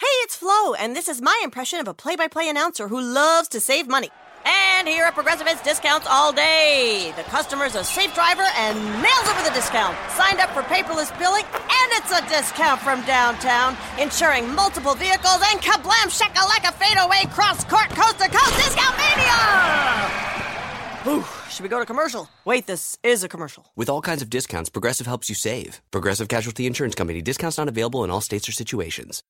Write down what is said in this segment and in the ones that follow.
Hey, it's Flo, and this is my impression of a play-by-play announcer who loves to save money. And here at Progressive, it's discounts all day. The customer's a safe driver and nails over the discount. Signed up for paperless billing, and it's a discount from downtown. Insuring multiple vehicles and kablam shakalaka fadeaway cross-court coast-to-coast discount mania! Ooh, should we go to commercial? Wait, this is a commercial. With all kinds of discounts, Progressive helps you save. Progressive Casualty Insurance Company. Discounts not available in all states or situations.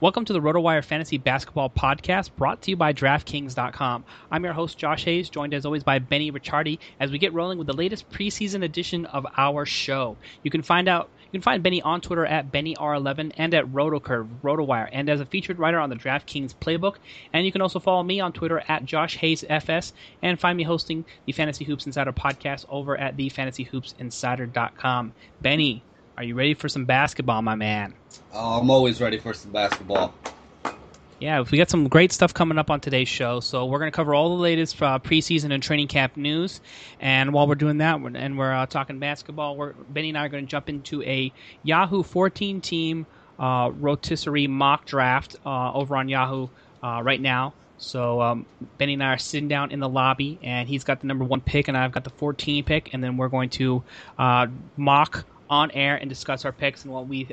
Welcome to the RotoWire Fantasy Basketball Podcast, brought to you by DraftKings.com. I'm your host, Josh Hayes, joined as always by Benny Ricciardi, as we get rolling with the latest preseason edition of our show. You can find Benny on Twitter at BennyR11 and at RotoCurve, RotoWire, and as a featured writer on the DraftKings Playbook. And you can also follow me on Twitter at Josh Hayes FS, and find me hosting the Fantasy Hoops Insider podcast over at thefantasyhoopsinsider.com. Benny, are you ready for some basketball, my man? Oh, I'm always ready for some basketball. Yeah, we got some great stuff coming up on today's show. So we're going to cover all the latest preseason and training camp news. And while we're doing that, we're talking basketball, Benny and I are going to jump into a Yahoo 14-team rotisserie mock draft over on Yahoo right now. So Benny and I are sitting down in the lobby, and he's got the number 1 pick, and I've got the 14 pick, and then we're going to mock on air and discuss our picks and what we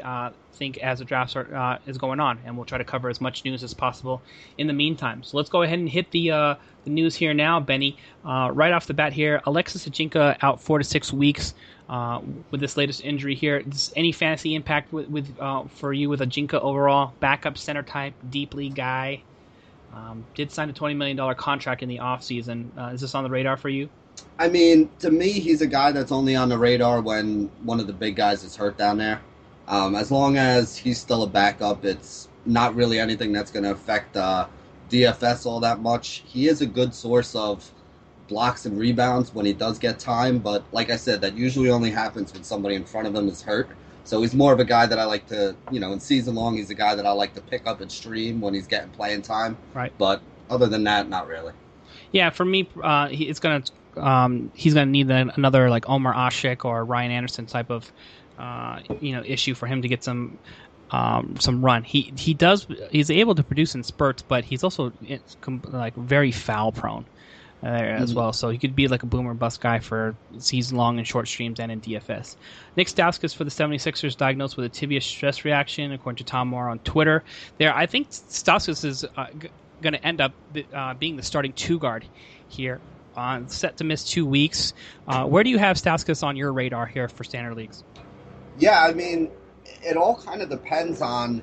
think as the drafts are, is going on. And we'll try to cover as much news as possible in the meantime. So let's go ahead and hit the news here now, Benny. Right off the bat here, Alexis Ajinka out 4 to 6 weeks with this latest injury here. Does any fantasy impact with for you with Ajinka overall? Backup center type, deep league guy. Did sign a $20 million contract in the offseason. Is this on the radar for you? I mean, to me, he's a guy that's only on the radar when one of the big guys is hurt down there. As long as he's still a backup, it's not really anything that's going to affect DFS all that much. He is a good source of blocks and rebounds when he does get time, but like I said, that usually only happens when somebody in front of him is hurt. So he's more of a guy that I like to, you know, in season long, he's a guy that I like to pick up and stream when he's getting playing time. Right. But other than that, not really. Yeah, for me, he's gonna need another like Omar Ashik or Ryan Anderson type of, issue for him to get some run. He's able to produce in spurts, but he's also like very foul prone as well. So he could be like a boom or bust guy for season-long and short streams and in DFS. Nick Stauskas for the 76ers diagnosed with a tibia stress reaction, according to Tom Moore on Twitter. There, I think Stauskas is going to end up being the starting two-guard here, set to miss 2 weeks. Where do you have Stauskas on your radar here for standard leagues? Yeah, I mean, it all kind of depends on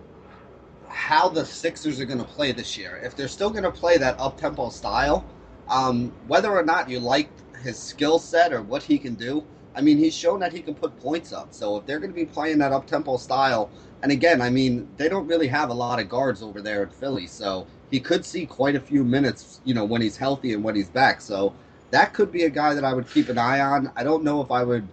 how the Sixers are going to play this year. If they're still going to play that up-tempo style, whether or not you like his skill set or what he can do, I mean, he's shown that he can put points up. So if they're going to be playing that up-tempo style, and again, I mean, they don't really have a lot of guards over there in Philly, so he could see quite a few minutes, you know, when he's healthy and when he's back. So that could be a guy that I would keep an eye on. I don't know if I would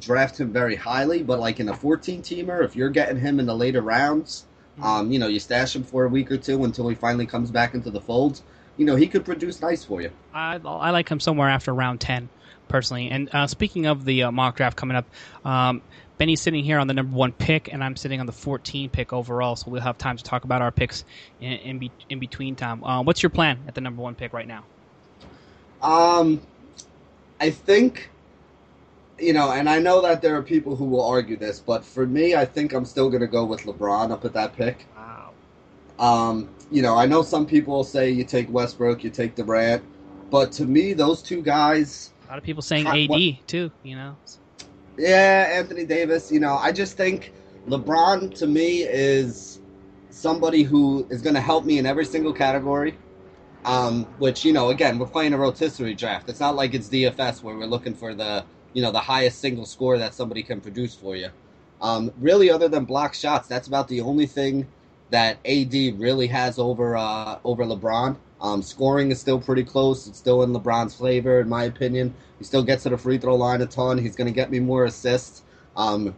draft him very highly, but like in a 14-teamer, if you're getting him in the later rounds, you stash him for a week or two until he finally comes back into the fold. You know, he could produce nice for you. I like him somewhere after round 10, personally. And speaking of the mock draft coming up, Benny's sitting here on the number 1 pick, and I'm sitting on the 14 pick overall, so we'll have time to talk about our picks in between time. What's your plan at the number 1 pick right now? I think, you know, and I know that there are people who will argue this, but for me, I think I'm still going to go with LeBron up at that pick. Wow. You know, I know some people say you take Westbrook, you take Durant, but to me, those two guys... A lot of people saying AD, too, you know. Yeah, Anthony Davis, you know, I just think LeBron, to me, is somebody who is going to help me in every single category, which, you know, again, we're playing a rotisserie draft. It's not like it's DFS where we're looking for the, you know, the highest single score that somebody can produce for you. Really, other than block shots, that's about the only thing that AD really has over LeBron. Scoring is still pretty close. It's still in LeBron's favor, in my opinion. He still gets to the free throw line a ton. He's going to get me more assists.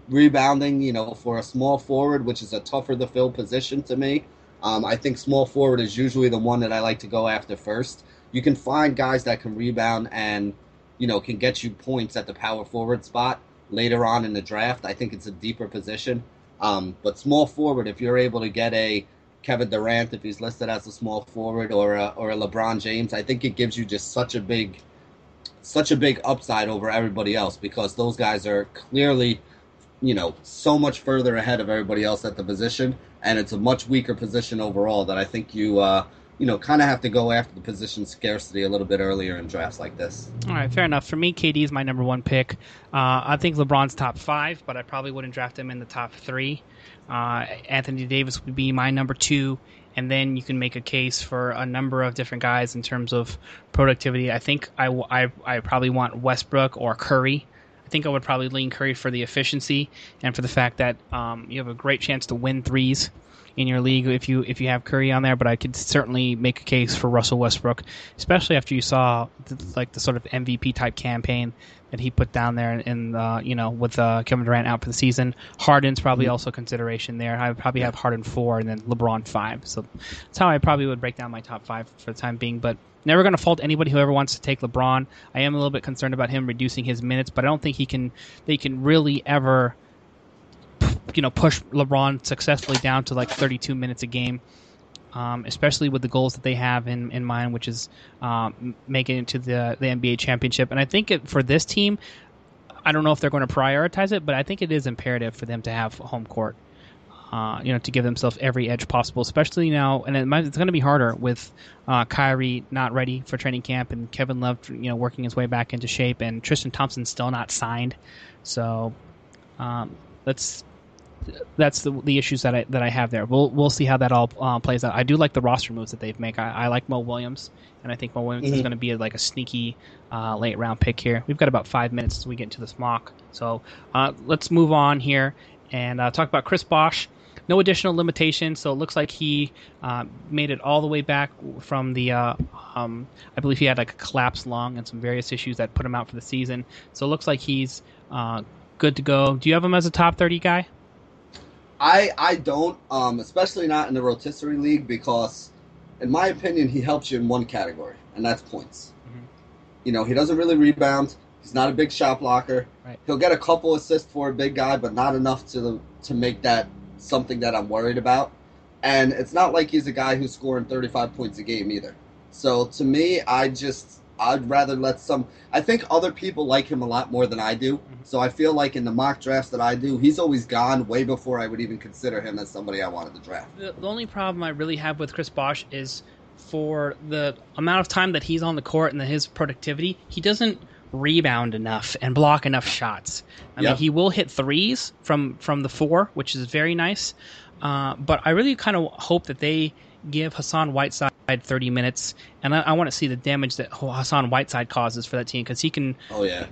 Rebounding, you know, for a small forward, which is a tougher-to-fill position to me. I think small forward is usually the one that I like to go after first. You can find guys that can rebound and, you know, can get you points at the power forward spot later on in the draft. I think it's a deeper position. But small forward, if you're able to get a Kevin Durant, if he's listed as a small forward, or a LeBron James, I think it gives you just such a big upside over everybody else, because those guys are clearly, you know, so much further ahead of everybody else at the position, and it's a much weaker position overall that I think you kind of have to go after the position scarcity a little bit earlier in drafts like this. All right, fair enough. For me, KD is my number 1 pick. I think LeBron's top 5, but I probably wouldn't draft him in the top 3. Anthony Davis would be my number 2, and then you can make a case for a number of different guys in terms of productivity. I think I probably want Westbrook or Curry. I think I would probably lean Curry for the efficiency and for the fact that you have a great chance to win threes in your league if you have Curry on there, but I could certainly make a case for Russell Westbrook, especially after you saw the sort of MVP type campaign that he put down there with Kevin Durant out for the season. Harden's probably also consideration there. I would probably have Harden 4 and then LeBron 5. So that's how I probably would break down my top 5 for the time being, but never going to fault anybody who ever wants to take LeBron. I am a little bit concerned about him reducing his minutes, but I don't think they can really ever, you know, push LeBron successfully down to like 32 minutes a game, especially with the goals that they have in mind, which is making it to the NBA championship. And I think for this team, I don't know if they're going to prioritize it, but I think it is imperative for them to have home court, to give themselves every edge possible, especially now. And it's going to be harder with Kyrie not ready for training camp and Kevin Love, working his way back into shape, and Tristan Thompson still not signed. So that's the issues that I have there. We'll see how that all plays out. I do like the roster moves that they've made. I like Mo Williams, and I think Mo Williams is going to be a sneaky late round pick here. We've got about 5 minutes until we get into this mock, so let's move on here and talk about Chris Bosch. No additional limitations, so it looks like he made it all the way back from the I believe he had a collapsed lung and some various issues that put him out for the season. So it looks like he's good to go. Do you have him as a top 30 guy? I don't, especially not in the rotisserie league, because, in my opinion, he helps you in one category, and that's points. Mm-hmm. He doesn't really rebound. He's not a big shot blocker. Right. He'll get a couple assists for a big guy, but not enough to make that something that I'm worried about. And it's not like he's a guy who's scoring 35 points a game either. So, to me, I'd rather let I think other people like him a lot more than I do. Mm-hmm. So I feel like in the mock drafts that I do, he's always gone way before I would even consider him as somebody I wanted to draft. The only problem I really have with Chris Bosch is for the amount of time that he's on the court and his productivity, he doesn't rebound enough and block enough shots. I mean, he will hit threes from the four, which is very nice. But I really kind of hope that they give Hassan Whiteside 30 minutes, and I want to see the damage that Hassan Whiteside causes for that team, because he can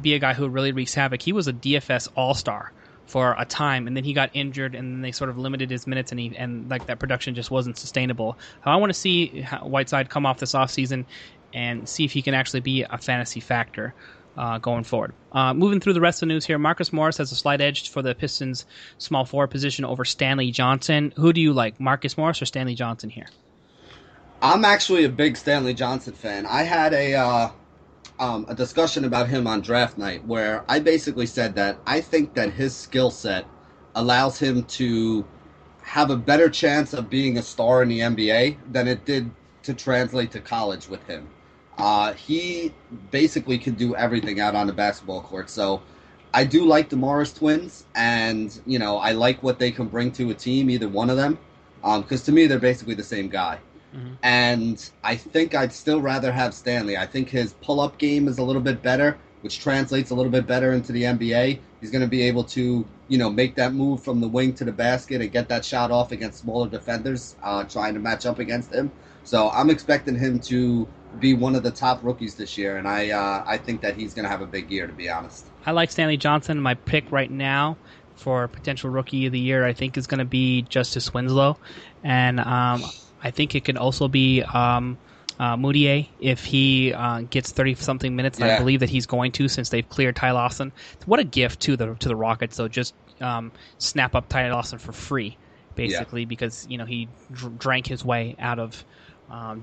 be a guy who really wreaks havoc. He was a DFS all-star for a time, and then he got injured, and then they sort of limited his minutes, and that production just wasn't sustainable. I want to see Whiteside come off this offseason and see if he can actually be a fantasy factor going forward. Moving through the rest of the news here, Marcus Morris has a slight edge for the Pistons' small forward position over Stanley Johnson. Who do you like, Marcus Morris or Stanley Johnson here? I'm actually a big Stanley Johnson fan. I had a discussion about him on draft night where I basically said that I think that his skill set allows him to have a better chance of being a star in the NBA than it did to translate to college with him. He basically could do everything out on the basketball court. So I do like the Morris twins, and I like what they can bring to a team, either one of them, because to me they're basically the same guy. Mm-hmm. And I think I'd still rather have Stanley. I think his pull-up game is a little bit better, which translates a little bit better into the NBA. He's going to be able to, make that move from the wing to the basket and get that shot off against smaller defenders trying to match up against him. So I'm expecting him to be one of the top rookies this year, and I think that he's going to have a big year, to be honest. I like Stanley Johnson. My pick right now for potential rookie of the year, I think, is going to be Justice Winslow. And I think it could also be Moutier if he gets 30-something minutes. And I believe that he's going to, since they've cleared Ty Lawson. What a gift to the Rockets, though. Just snap up Ty Lawson for free, basically, because he drank his way out of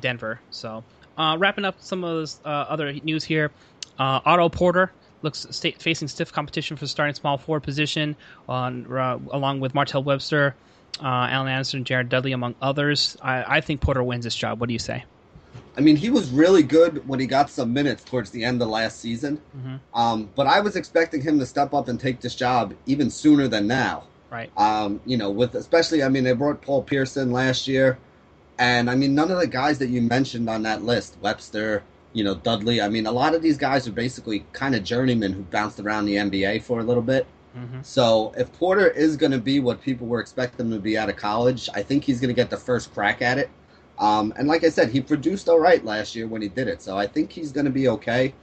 Denver. So wrapping up some of those other news here, Otto Porter looks facing stiff competition for starting small forward position along with Martell Webster, Allen Anderson, Jared Dudley, among others. I think Porter wins this job. What do you say? I mean, he was really good when he got some minutes towards the end of last season. Mm-hmm. But I was expecting him to step up and take this job even sooner than now. Right. They brought Paul Pierson last year. And, none of the guys that you mentioned on that list, Webster, Dudley, a lot of these guys are basically kind of journeymen who bounced around the NBA for a little bit. Mm-hmm. So if Porter is going to be what people were expecting him to be out of college, I think he's going to get the first crack at it. And like I said, he produced all right last year when he did it, so I think he's going to be okay.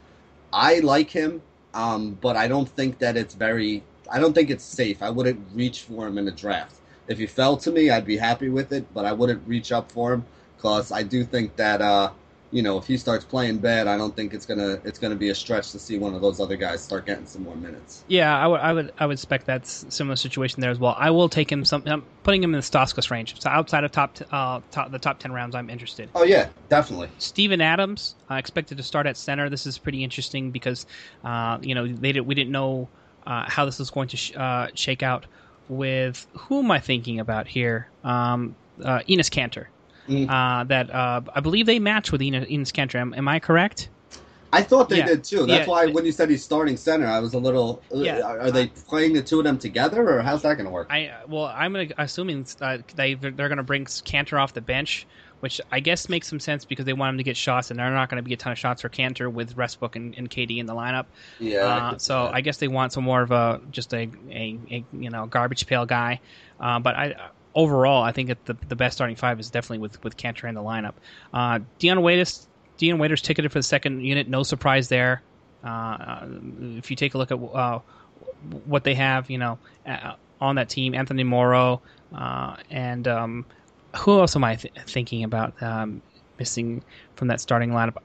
I like him, but I don't think that I don't think it's safe. I wouldn't reach for him in the draft. If he fell to me, I'd be happy with it, but I wouldn't reach up for him, because I do think that if he starts playing bad, I don't think it's gonna be a stretch to see one of those other guys start getting some more minutes. Yeah, I would expect that's a similar situation there as well. I will take him I'm putting him in the Stauskas range, so outside of the top 10 rounds, I'm interested. Oh yeah, definitely. Steven Adams, expected to start at center. This is pretty interesting because we didn't know how this was going to shake out with who am I thinking about here? Enes Kanter. I believe they match with Enes Kanter. Am I correct? I thought they did too. That's why when you said he's starting center, I was a little. Are they playing the two of them together, or how's that going to work? I'm assuming they're going to bring Kanter off the bench, which I guess makes some sense because they want him to get shots, and they're not going to be a ton of shots for Kanter with Westbrook and KD in the lineup. Yeah. I guess they want some more of a garbage pail guy, Overall, I think that the best starting five is definitely with Kanter in the lineup. Dion Waiters ticketed for the second unit. No surprise there. If you take a look at what they have, on that team, Anthony Morrow, and who else am I thinking about missing from that starting lineup?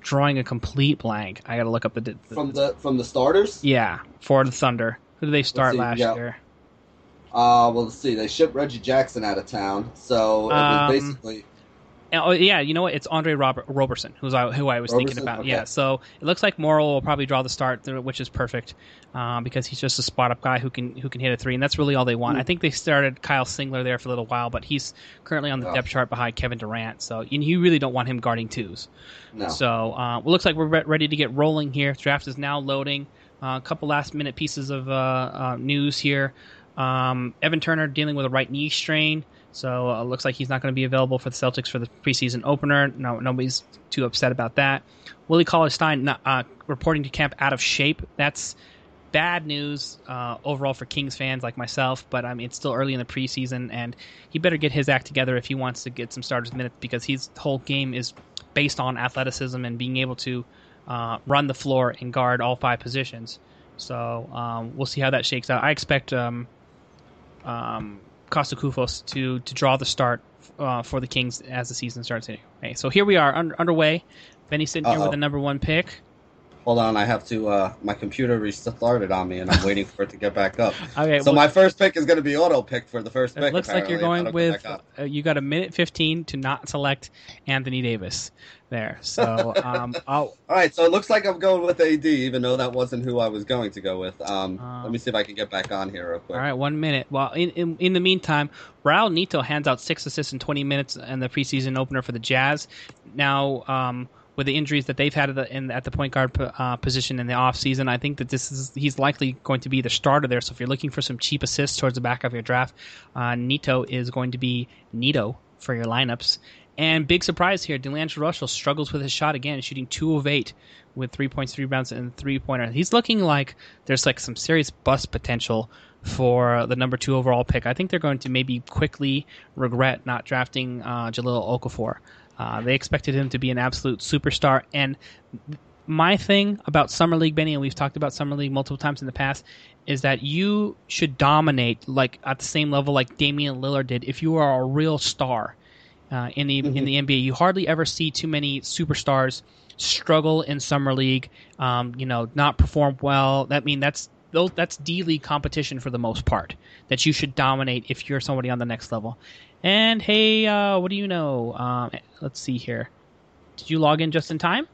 Drawing a complete blank. I got to look up the from the starters. Yeah, for the Thunder. Who did they start last year? Let's see. They shipped Reggie Jackson out of town, so it was basically. It's Andre Roberson, who I was thinking about. Okay. Yeah, so it looks like Morrow will probably draw the start, which is perfect because he's just a spot-up guy who can hit a three, and that's really all they want. I think they started Kyle Singler there for a little while, but he's currently on the depth chart behind Kevin Durant, so you really don't want him guarding twos. No. So it looks like we're ready to get rolling here. Draft is now loading. A couple last-minute pieces of news here. Evan Turner dealing with a right knee strain, so it looks like he's not going to be available for the Celtics for the preseason opener. No, nobody's too upset about that. Willie Cauley-Stein reporting to camp out of shape. That's bad news overall for Kings fans like myself, but it's still early in the preseason, and he better get his act together if he wants to get some starters minutes because his whole game is based on athleticism and being able to run the floor and guard all five positions. So we'll see how that shakes out. I expect Costa Kufos to draw the start for the Kings as the season starts. Okay, so here we are underway. Benny's sitting here with the number one pick. Hold on, I have to. My computer restarted on me, and I'm waiting for it to get back up. Okay, so my first pick is going to be auto pick for the first pick. It looks like you're going with. You got a minute 15 to not select Anthony Davis there. So all right. So it looks like I'm going with AD, even though that wasn't who I was going to go with. Let me see if I can get back on here real quick. All right, 1 minute. Well, in the meantime, Raul Neto hands out 6 assists in 20 minutes in the preseason opener for the Jazz. Now. With the injuries that they've had at the point guard position in the offseason, I think that he's likely going to be the starter there. So if you're looking for some cheap assists towards the back of your draft, Neto is going to be Neto for your lineups. And big surprise here, DeLangelo Russell struggles with his shot again, shooting 2 of 8 with 3 points, 3 rebounds, and 3-pointer. He's looking like there's some serious bust potential for the number 2 overall pick. I think they're going to maybe quickly regret not drafting Jahlil Okafor. They expected him to be an absolute superstar. And my thing about Summer League, Benny, and we've talked about Summer League multiple times in the past, is that you should dominate at the same level like Damian Lillard did if you are a real star in the NBA. You hardly ever see too many superstars struggle in Summer League, not perform well. That's D-League competition for the most part, that you should dominate if you're somebody on the next level. And, hey, what do you know? Let's see here. Did you log in just in time?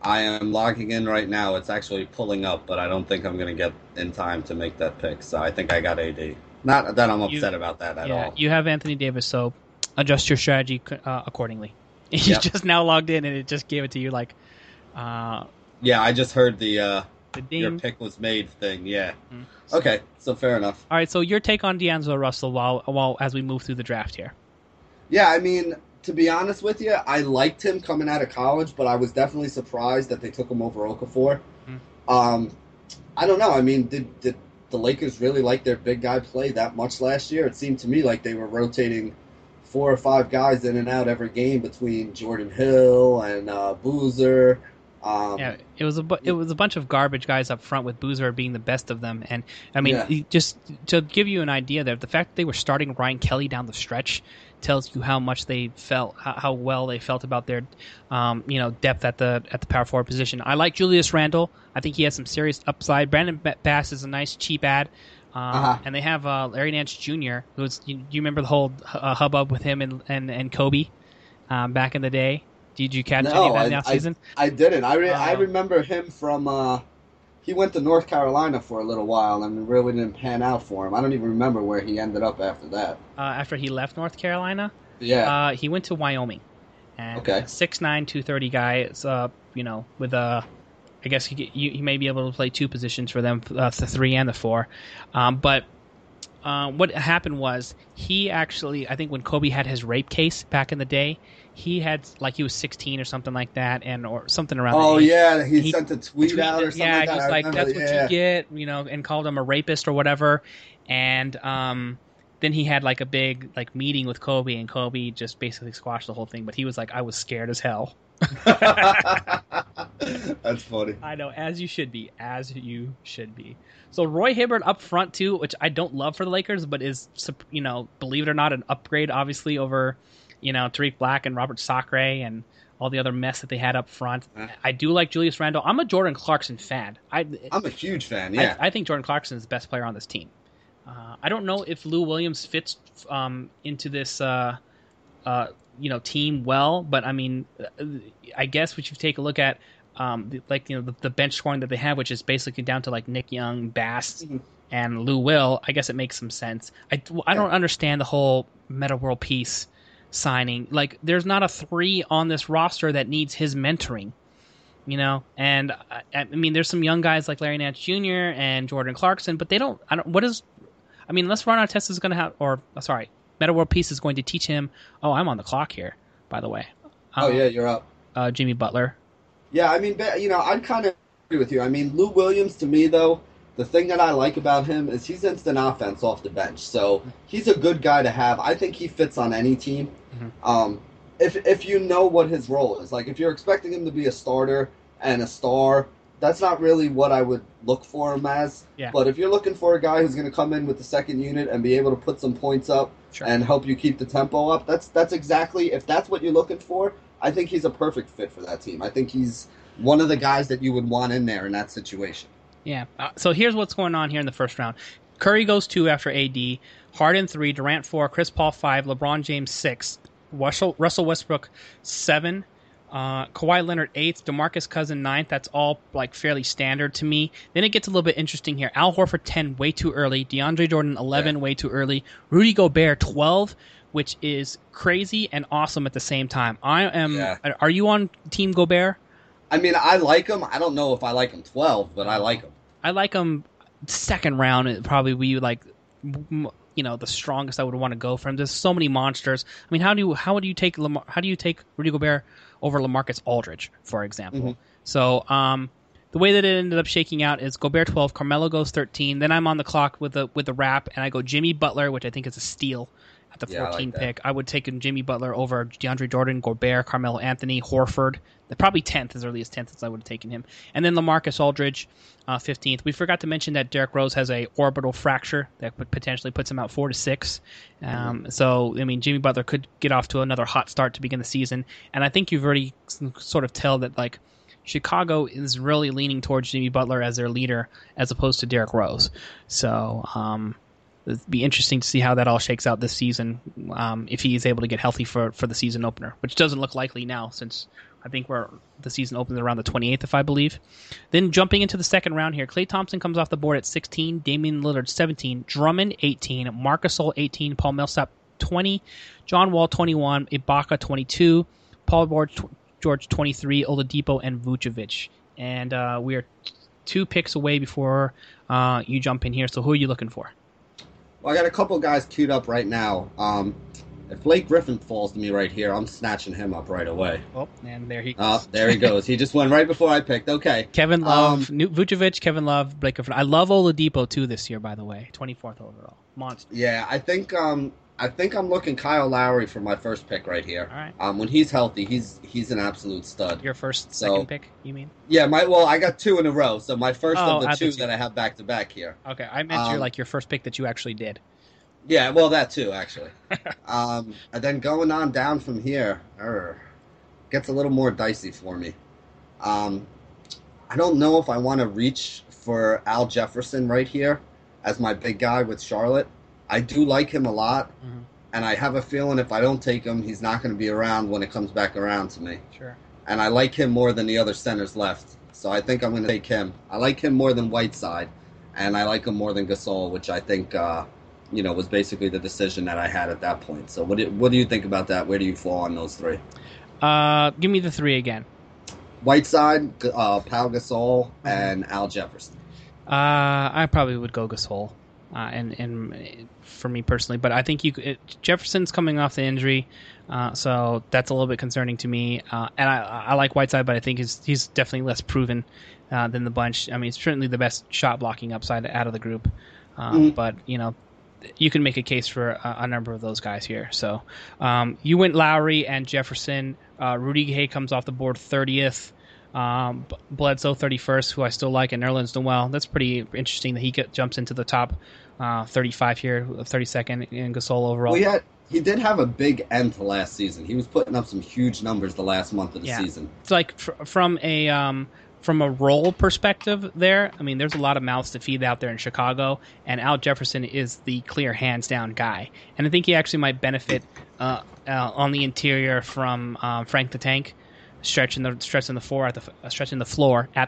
I am logging in right now. It's actually pulling up, but I don't think I'm going to get in time to make that pick. So I think I got AD. Not that I'm upset about that at all. You have Anthony Davis, so adjust your strategy accordingly. You just now logged in, and it just gave it to you I just heard the... your pick was made thing, yeah. Mm-hmm. Okay, so fair enough. All right, so your take on D'Angelo Russell while as we move through the draft here. Yeah, to be honest with you, I liked him coming out of college, but I was definitely surprised that they took him over Okafor. Mm-hmm. I don't know. Did the Lakers really like their big guy play that much last year? It seemed to me like they were rotating 4 or 5 guys in and out every game between Jordan Hill and Boozer. It was a bunch of garbage guys up front, with Boozer being the best of them. And just to give you an idea, there, the fact that they were starting Ryan Kelly down the stretch tells you how much they felt, how well they felt about their, depth at the power forward position. I like Julius Randle. I think he has some serious upside. Brandon Bass is a nice cheap ad. And they have Larry Nance Jr. who's you remember the whole hubbub with him and Kobe back in the day. Did you catch any of that in the offseason? I didn't. I remember him from he went to North Carolina for a little while and really didn't pan out for him. I don't even remember where he ended up after that. After he left North Carolina? Yeah. He went to Wyoming. And 6'9", 230 guy. It's you know, with I guess he may be able to play two positions for them, the three and the four. But what happened was he actually, I think when Kobe had his rape case back in the day, he had, like, he was 16 or something like that, and or something around that age. Yeah, he sent a tweet out or something like that. Yeah, he was like, that's what you get, you know, and called him a rapist or whatever. And then he had, like, a big, like, meeting with Kobe, and Kobe just basically squashed the whole thing. But he was like, I was scared as hell. That's funny. I know, as you should be. As you should be. So Roy Hibbert up front, too, which I don't love for the Lakers, but is, you know, believe it or not, an upgrade, obviously, over, you know, Tariq Black and Robert Sacre and all the other mess that they had up front. I do like Julius Randle. I'm a Jordan Clarkson fan. I'm a huge fan, yeah. I think Jordan Clarkson is the best player on this team. I don't know if Lou Williams fits into this you know, team well, but I mean, I guess we should take a look at like, you know, the bench scoring that they have, which is basically down to like Nick Young, Bass, and Lou Will. I guess it makes some sense. I don't understand the whole Metta World Peace signing. Like, there's not a three on this roster that needs his mentoring, you know. And I mean, there's some young guys like Larry Nance Jr. and Jordan Clarkson, but they don't. I don't. What is? I mean, unless Ron Artest is going to have, or sorry, Metta World Peace is going to teach him. Oh, I'm on the clock here, by the way. Yeah, you're up. Jimmy Butler. Yeah, I mean, you know, I'd kind of agree with you. I mean, Lou Williams, to me, though, the thing that I like about him is he's instant offense off the bench. So he's a good guy to have. I think he fits on any team. Mm-hmm. If you know what his role is. Like, if you're expecting him to be a starter and a star, that's not really what I would look for him as. Yeah. But if you're looking for a guy who's going to come in with the second unit and be able to put some points up and help you keep the tempo up, that's exactly, if that's what you're looking for, I think he's a perfect fit for that team. I think he's one of the guys that you would want in there in that situation. Yeah. So here's what's going on here in the first round. Curry goes 2 after AD, Harden 3, Durant 4, Chris Paul 5, LeBron James 6, Russell Westbrook 7, Kawhi Leonard 8th, DeMarcus Cousins 9th. That's all like fairly standard to me. Then it gets a little bit interesting here. Al Horford 10, way too early. DeAndre Jordan 11, way too early. Rudy Gobert 12, which is crazy and awesome at the same time. I am. Yeah. Are you on Team Gobert? I mean, I like him. I don't know if I like him 12, but I like him. I like him second round. It probably be like, you know, the strongest I would want to go for him. There's so many monsters. I mean, how do you take Rudy Gobert over LaMarcus Aldridge, for example? Mm-hmm. So the way that it ended up shaking out is Gobert 12, Carmelo goes 13. Then I'm on the clock with the wrap, and I go Jimmy Butler, which I think is a steal at the 14 pick. I would take Jimmy Butler over DeAndre Jordan, Gobert, Carmelo Anthony, Horford. Probably 10th, as early as 10th as I would have taken him. And then LaMarcus Aldridge, 15th. We forgot to mention that Derrick Rose has a orbital fracture that potentially puts him out 4 to 6. So, I mean, Jimmy Butler could get off to another hot start to begin the season. And I think you've already sort of tell that, like, Chicago is really leaning towards Jimmy Butler as their leader as opposed to Derrick Rose. So, it'd be interesting to see how that all shakes out this season, if he is able to get healthy for the season opener, which doesn't look likely now, since I think the season opens around the 28th, if I believe. Then jumping into the second round here, Klay Thompson comes off the board at 16, Damian Lillard 17, Drummond 18, Marc Gasol 18, Paul Millsap 20, John Wall 21, Ibaka 22, Paul George 23, Oladipo, and Vucevic. And we are 2 picks away before you jump in here. So who are you looking for? Well, I got a couple guys queued up right now. If Blake Griffin falls to me right here, I'm snatching him up right away. Oh, and there he goes. There he goes. He just went right before I picked. Okay. Kevin Love, Vucevic, Kevin Love, Blake Griffin. I love Oladipo, too, this year, by the way. 24th overall. Monster. Yeah, I think I'm looking Kyle Lowry for my first pick right here. All right. When he's healthy, he's an absolute stud. Your second pick, you mean? Yeah, I got 2 in a row, so my first of the 2 that I have back-to-back here. Okay, I meant your first pick that you actually did. Yeah, well, that too, actually. And then going on down from here, gets a little more dicey for me. I don't know if I want to reach for Al Jefferson right here as my big guy with Charlotte. I do like him a lot, and I have a feeling if I don't take him, he's not going to be around when it comes back around to me. Sure. And I like him more than the other centers left, so I think I'm going to take him. I like him more than Whiteside, and I like him more than Gasol, which I think... you know, was basically the decision that I had at that point. So what do you think about that? Where do you fall on those 3? Give me the 3 again. Whiteside, Pau Gasol, and Al Jefferson. I probably would go Gasol, and for me personally, but I think Jefferson's coming off the injury, so that's a little bit concerning to me. And I like Whiteside, but I think he's definitely less proven than the bunch. I mean, it's certainly the best shot blocking upside out of the group, but you know, you can make a case for a number of those guys here. So you went Lowry and Jefferson. Rudy Gay comes off the board 30th. Bledsoe 31st, who I still like, and Nerlens Noel. That's pretty interesting that he jumps into the top 35 here, 32nd in Gasol overall. Well, he did have a big end to last season. He was putting up some huge numbers the last month of the season. It's like from a role perspective there, I mean, there's a lot of mouths to feed out there in Chicago, and Al Jefferson is the clear hands-down guy. And I think he actually might benefit on the interior from Frank the Tank, stretching the floor at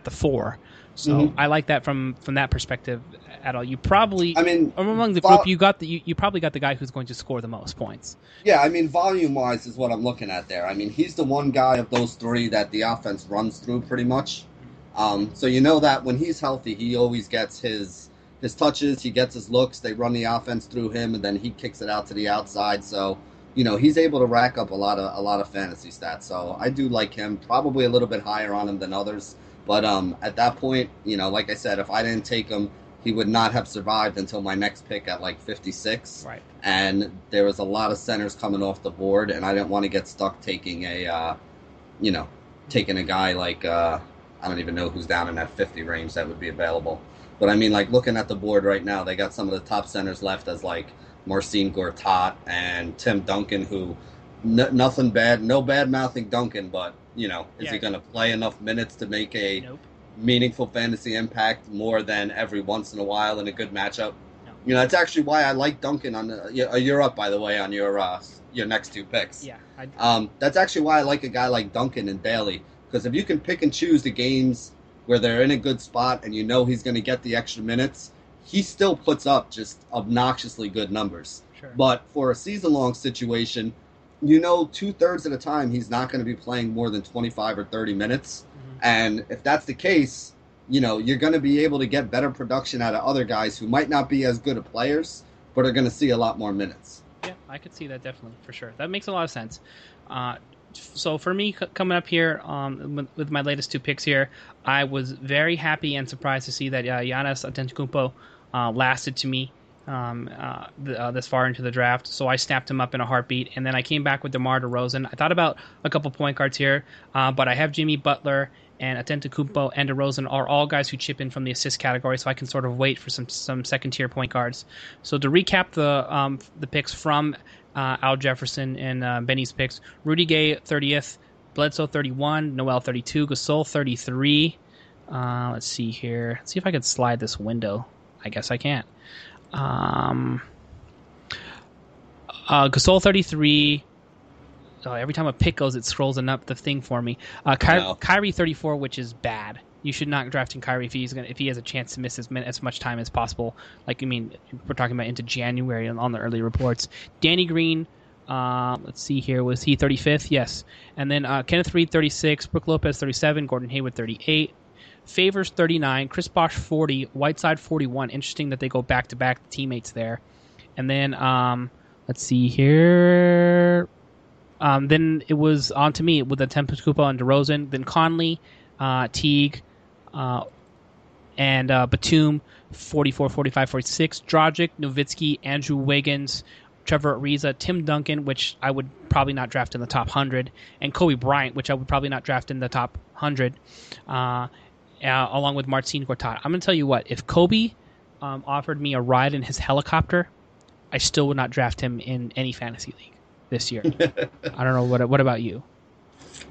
the four. So I like that from that perspective at all. You probably, I mean, among the group, you probably got the guy who's going to score the most points. Yeah, I mean, volume wise is what I'm looking at there. I mean, he's the one guy of those three that the offense runs through pretty much. So you know that when he's healthy, he always gets his touches, he gets his looks. They run the offense through him, and then he kicks it out to the outside. So, you know, he's able to rack up a lot of fantasy stats. So I do like him, probably a little bit higher on him than others. But at that point, you know, like I said, if I didn't take him, he would not have survived until my next pick at like 56. Right. And there was a lot of centers coming off the board, and I didn't want to get stuck taking a guy like I don't even know who's down in that 50 range that would be available. But I mean, like looking at the board right now, they got some of the top centers left as like Marcin Gortat and Tim Duncan, who nothing bad, no bad mouthing Duncan, but you know, is he going to play enough minutes to make a meaningful fantasy impact more than every once in a while in a good matchup? No. You know, that's actually why I like Duncan on you're up, by the way, on your next two picks. Yeah, that's actually why I like a guy like Duncan and Bailey, because if you can pick and choose the games where they're in a good spot and you know he's going to get the extra minutes, he still puts up just obnoxiously good numbers. Sure. But for a season-long situation, you know, two-thirds of the time he's not going to be playing more than 25 or 30 minutes. Mm-hmm. And if that's the case, you know, you're going to be able to get better production out of other guys who might not be as good of players but are going to see a lot more minutes. Yeah, I could see that definitely, for sure. That makes a lot of sense. So for me, coming up here with my latest two picks here, I was very happy and surprised to see that Giannis Antetokounmpo lasted to me this far into the draft. So I snapped him up in a heartbeat, and then I came back with DeMar DeRozan. I thought about a couple point guards here, but I have Jimmy Butler and Antetokounmpo and DeRozan are all guys who chip in from the assist category, so I can sort of wait for some second-tier point guards. So to recap the picks from Al Jefferson and Benny's picks, Rudy Gay 30th, Bledsoe 31, Noel 32, Gasol 33. Let's see here. Let's see if I can slide this window. I guess I can't. Gasol 33. Oh, every time a pick goes, it scrolls up the thing for me. Kyrie 34, which is bad. You should not draft in Kyrie if he has a chance to miss as much time as possible. Like, I mean, we're talking about into January on the early reports. Danny Green, let's see here, was he 35th? Yes. And then Kenneth Reed 36, Brook Lopez 37, Gordon Hayward 38. Favors 39, Chris Bosh 40, Whiteside 41. Interesting that they go back-to-back, the teammates there. And then, let's see here. Then it was on to me with the Antetokounmpo and DeRozan. Then Conley, Teague, and Batum, 44, 45, 46. Dragic, Nowitzki, Andrew Wiggins, Trevor Ariza, Tim Duncan, which I would probably not draft in the top 100, and Kobe Bryant, which I would probably not draft in the top 100. Along with Marcin Gortat. I'm going to tell you what, if Kobe offered me a ride in his helicopter, I still would not draft him in any fantasy league this year. I don't know. What about you?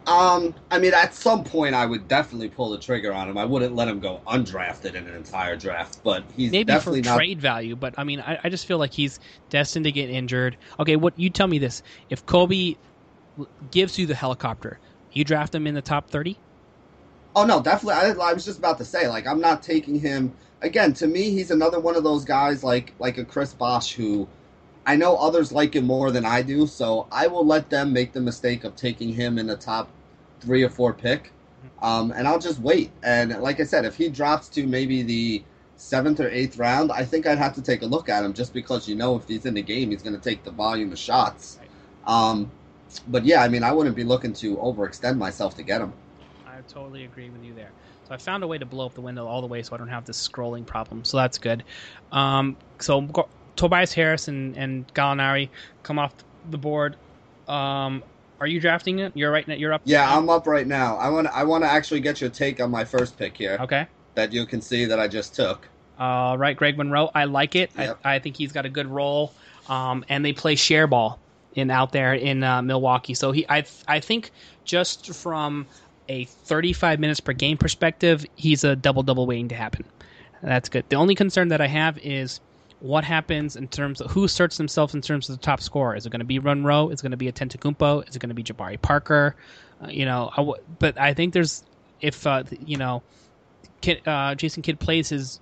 I mean, at some point I would definitely pull the trigger on him. I wouldn't let him go undrafted in an entire draft, but he's maybe definitely for trade value, but I mean, I just feel like he's destined to get injured. Okay. What you tell me this, if Kobe gives you the helicopter, you draft him in the top 30? Oh, no, definitely. I was just about to say, like, I'm not taking him. Again, to me, he's another one of those guys like a Chris Bosh, who I know others like him more than I do, so I will let them make the mistake of taking him in the top 3 or 4 pick. And I'll just wait. And like I said, if he drops to maybe the 7th or 8th round, I think I'd have to take a look at him just because, you know, if he's in the game, he's going to take the volume of shots. But yeah, I mean, I wouldn't be looking to overextend myself to get him. I totally agree with you there. So I found a way to blow up the window all the way so I don't have this scrolling problem. So that's good. So Tobias Harris and Gallinari come off the board. Are you drafting it? You're right now. You're up. Yeah, I'm up right now. I want to actually get your take on my first pick here. Okay. That you can see that I just took. All right, Greg Monroe. I like it. Yep. I think he's got a good role. And they play share ball out there in Milwaukee. So I think just from a 35 minutes per game perspective, he's a double-double waiting to happen. That's good. The only concern that I have is what happens in terms of who asserts themselves in terms of the top scorer. Is it going to be Monroe? Is it going to be Antetokounmpo? Is it going to be Jabari Parker? But I think there's if Jason Kidd plays his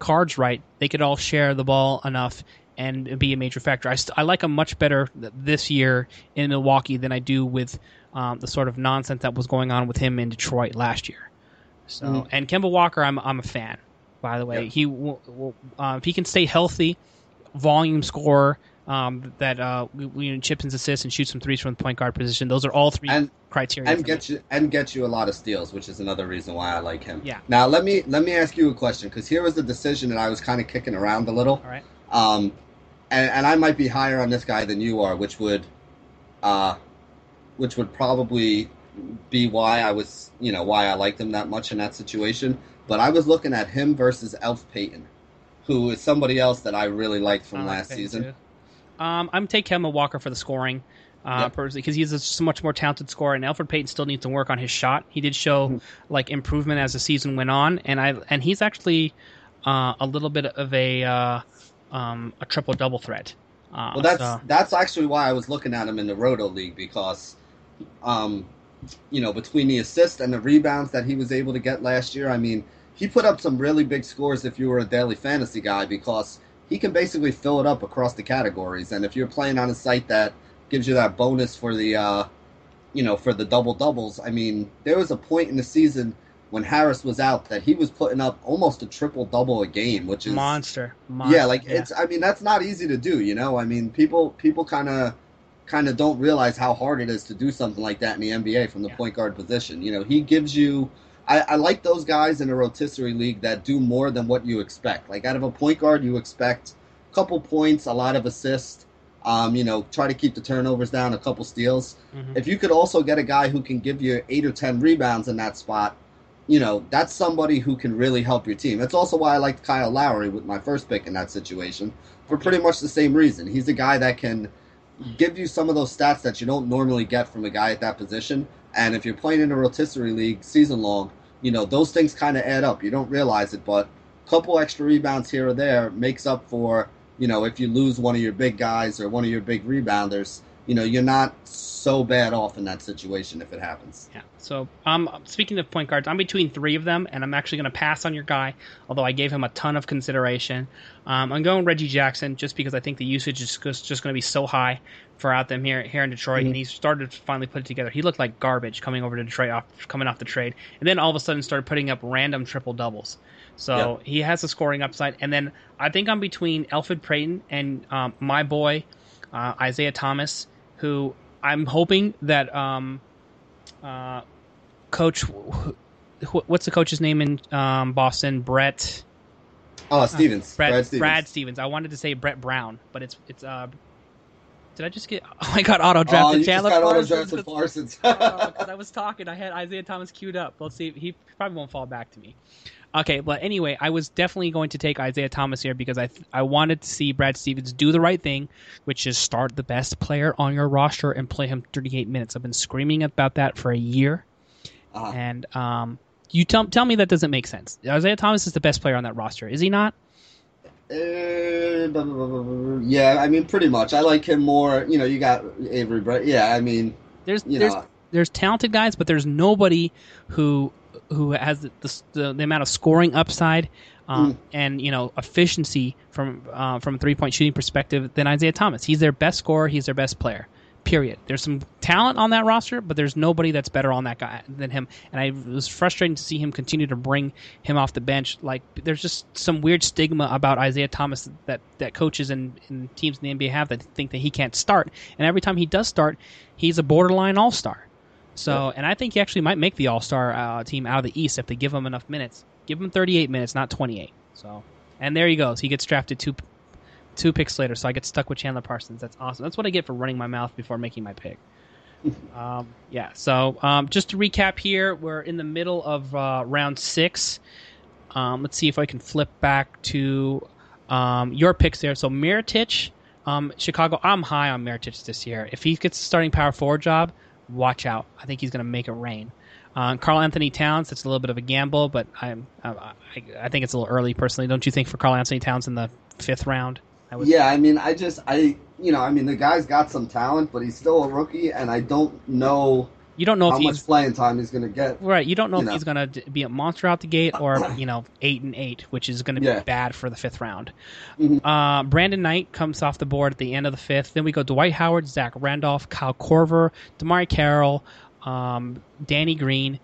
cards right, they could all share the ball enough and be a major factor. I like him much better this year in Milwaukee than I do with the sort of nonsense that was going on with him in Detroit last year. So and Kemba Walker, I'm a fan. By the way, He will, if he can stay healthy, volume scorer chips and assists and shoots some threes from the point guard position. Those are all three criteria. And get you a lot of steals, which is another reason why I like him. Yeah. Now let me ask you a question, because here was the decision that I was kind of kicking around a little. All right. And I might be higher on this guy than you are, which would probably be why I was, why I liked him that much in that situation. But I was looking at him versus Elf Payton, who is somebody else that I really liked from last season. Too. I'm taking Kemba Walker for the scoring, personally, because he's a much more talented scorer, and Elfrid Payton still needs to work on his shot. He did show improvement as the season went on, and he's actually a little bit of a triple double threat. That's actually why I was looking at him in the Roto League, because between the assists and the rebounds that he was able to get last year, I mean, he put up some really big scores if you were a daily fantasy guy, because he can basically fill it up across the categories. And if you're playing on a site that gives you that bonus for the, for the double doubles, I mean, there was a point in the season when Harris was out that he was putting up almost a triple double a game, which is monster. Yeah, it's. I mean, that's not easy to do. I mean, people kind of don't realize how hard it is to do something like that in the NBA from the point guard position. He gives you – I like those guys in a rotisserie league that do more than what you expect. Like, out of a point guard, you expect a couple points, a lot of assists, try to keep the turnovers down, a couple steals. Mm-hmm. If you could also get a guy who can give you 8 or 10 rebounds in that spot, that's somebody who can really help your team. That's also why I liked Kyle Lowry with my first pick in that situation for pretty much the same reason. He's a guy that can – give you some of those stats that you don't normally get from a guy at that position. And if you're playing in a rotisserie league season long, those things kind of add up. You don't realize it, but a couple extra rebounds here or there makes up for, if you lose one of your big guys or one of your big rebounders, you're not so bad off in that situation if it happens. Yeah. So speaking of point guards, I'm between three of them, and I'm actually going to pass on your guy, although I gave him a ton of consideration. I'm going Reggie Jackson just because I think the usage is just going to be so high throughout them here in Detroit, and he started to finally put it together. He looked like garbage coming over to Detroit, coming off the trade, and then all of a sudden started putting up random triple-doubles. So he has a scoring upside. And then I think I'm between Elfrid Payton and my boy, Isaiah Thomas, who I'm hoping that coach, what's the coach's name in Boston? Brett. Oh, Stevens. Brad Stevens. Brad Stevens. I wanted to say Brett Brown, but it's. Did I just get? Oh, I got auto drafted. Chandler Parsons. Because I was talking. I had Isaiah Thomas queued up. Let's see. He probably won't fall back to me. Okay, but anyway, I was definitely going to take Isaiah Thomas here because I wanted to see Brad Stevens do the right thing, which is start the best player on your roster and play him 38 minutes. I've been screaming about that for a year, and you tell me that doesn't make sense. Isaiah Thomas is the best player on that roster, is he not? Yeah, I mean, pretty much. I like him more. You got Avery Brett. Yeah, I mean, there's talented guys, but there's nobody who has the amount of scoring upside and efficiency from a 3-point shooting perspective than Isaiah Thomas. He's their best scorer. He's their best player. period. There's some talent on that roster, but there's nobody that's better on that guy than him. And it was frustrating to see him continue to bring him off the bench. Like, there's just some weird stigma about Isaiah Thomas that coaches and teams in the NBA have that think that he can't start. And every time he does start, he's a borderline all-star. So, and I think he actually might make the all-star team out of the East if they give him enough minutes. Give him 38 minutes, not 28. So, and there he goes. He gets drafted two picks later, so I get stuck with Chandler Parsons. That's awesome. That's what I get for running my mouth before making my pick. So just to recap here, we're in the middle of round 6. Let's see if I can flip back to your picks there. So Mirotić, Chicago. I'm high on Mirotić this year. If he gets a starting power forward job, watch out. I think he's going to make it rain. Karl Anthony Towns, that's a little bit of a gamble, but I think it's a little early personally. Don't you think for Karl Anthony Towns in the 5th round? The guy's got some talent, but he's still a rookie, and I don't know. You don't know how much playing time he's going to get. Right, you don't know if he's going to be a monster out the gate or 8-8, which is going to be bad for the 5th round. Mm-hmm. Brandon Knight comes off the board at the end of the 5th. Then we go Dwight Howard, Zach Randolph, Kyle Korver, Damari Carroll, Danny Green.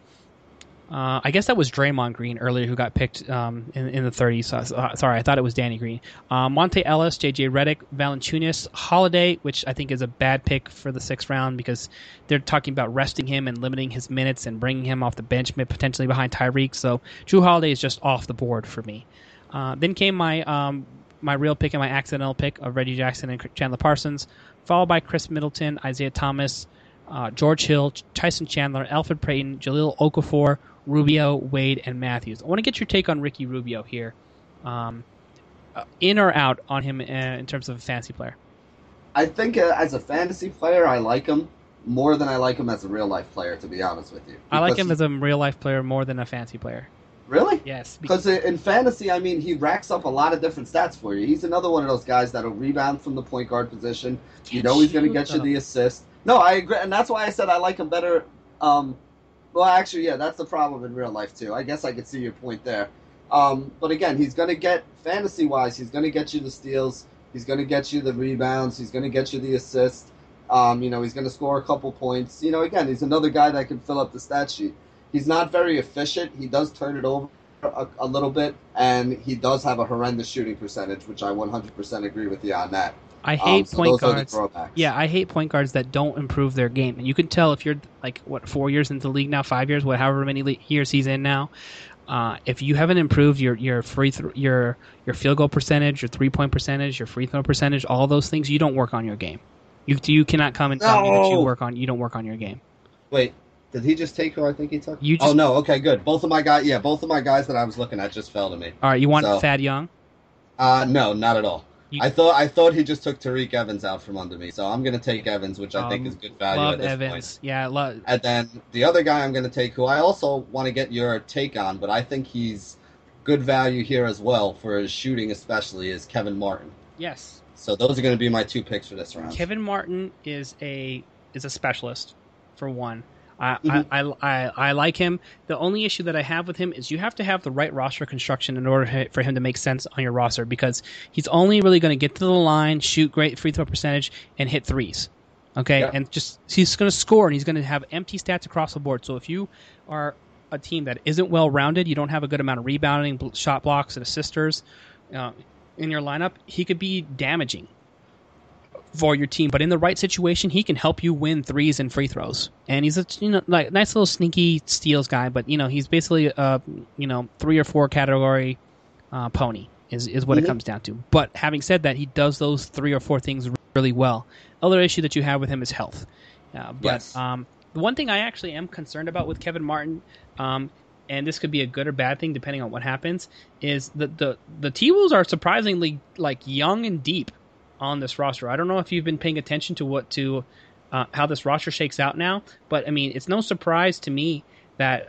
I guess that was Draymond Green earlier who got picked in the 30s. Sorry, I thought it was Danny Green. Monte Ellis, J.J. Redick, Valanciunas, Holiday, which I think is a bad pick for the 6th round because they're talking about resting him and limiting his minutes and bringing him off the bench, potentially behind Tyreke. So Jrue Holiday is just off the board for me. Then came my real pick and my accidental pick of Reggie Jackson and Chandler Parsons, followed by Chris Middleton, Isaiah Thomas, George Hill, Tyson Chandler, Elfrid Payton, Jahlil Okafor, Rubio, Wade, and Matthews. I want to get your take on Ricky Rubio here. In or out on him in terms of a fantasy player? I think as a fantasy player, I like him more than I like him as a real-life player, to be honest with you. I like him as a real-life player more than a fantasy player. Really? Yes. Because in fantasy, he racks up a lot of different stats for you. He's another one of those guys that'll rebound from the point guard position. You know he's going to get you the assist. No, I agree, and that's why I said I like him better. Well, actually, yeah, that's the problem in real life, too. I guess I could see your point there. But again, he's going to get, fantasy-wise, he's going to get you the steals. He's going to get you the rebounds. He's going to get you the assists. He's going to score a couple points. Again, he's another guy that can fill up the stat sheet. He's not very efficient. He does turn it over a little bit, and he does have a horrendous shooting percentage, which I 100% agree with you on that. I hate point guards. Yeah, I hate point guards that don't improve their game. And you can tell if you're 4 years into the league now, 5 years, however many years he's in now, if you haven't improved your your field goal percentage, your 3-point percentage, your free throw percentage, all those things, you don't work on your game. You cannot come and tell me that you don't work on your game. Wait. Did he just take who I think he took? Oh no, okay, good. Both of my guys that I was looking at just fell to me. All right, you want Thad Young? No, not at all. I thought he just took Tariq Evans out from under me, so I'm going to take Evans, which I think is good value at this point. Yeah, love Evans. And then the other guy I'm going to take, who I also want to get your take on, but I think he's good value here as well for his shooting especially, is Kevin Martin. Yes. So those are going to be my 2 picks for this round. Kevin Martin is a specialist, for one. I like him. The only issue that I have with him is you have to have the right roster construction in order for him to make sense on your roster, because he's only really going to get to the line, shoot great free throw percentage, and hit threes. Okay, yeah. And he's going to score, and he's going to have empty stats across the board. So if you are a team that isn't well-rounded, you don't have a good amount of rebounding, shot blocks, and assisters in your lineup, he could be damaging for your team, but in the right situation, he can help you win threes and free throws. And he's a nice little sneaky steals guy, but he's basically a 3 or 4 category pony is what it comes down to. But having said that, he does those 3 or 4 things really well. Other issue that you have with him is health. The one thing I actually am concerned about with Kevin Martin, and this could be a good or bad thing depending on what happens, is that the T-Wolves are surprisingly young and deep on this roster. I don't know if you've been paying attention to how this roster shakes out now, but it's no surprise to me that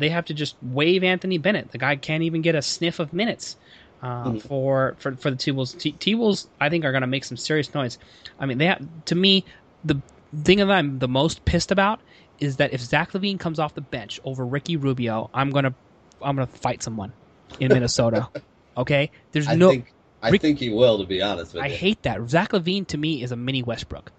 they have to just waive Anthony Bennett. The guy can't even get a sniff of minutes for the T-Wolves. T-Wolves, I think, are going to make some serious noise. To me, the thing that I'm the most pissed about is that if Zach LaVine comes off the bench over Ricky Rubio, I'm gonna fight someone in Minnesota. Okay, I think he will, to be honest with you. I hate that. Zach LaVine, to me, is a mini Westbrook.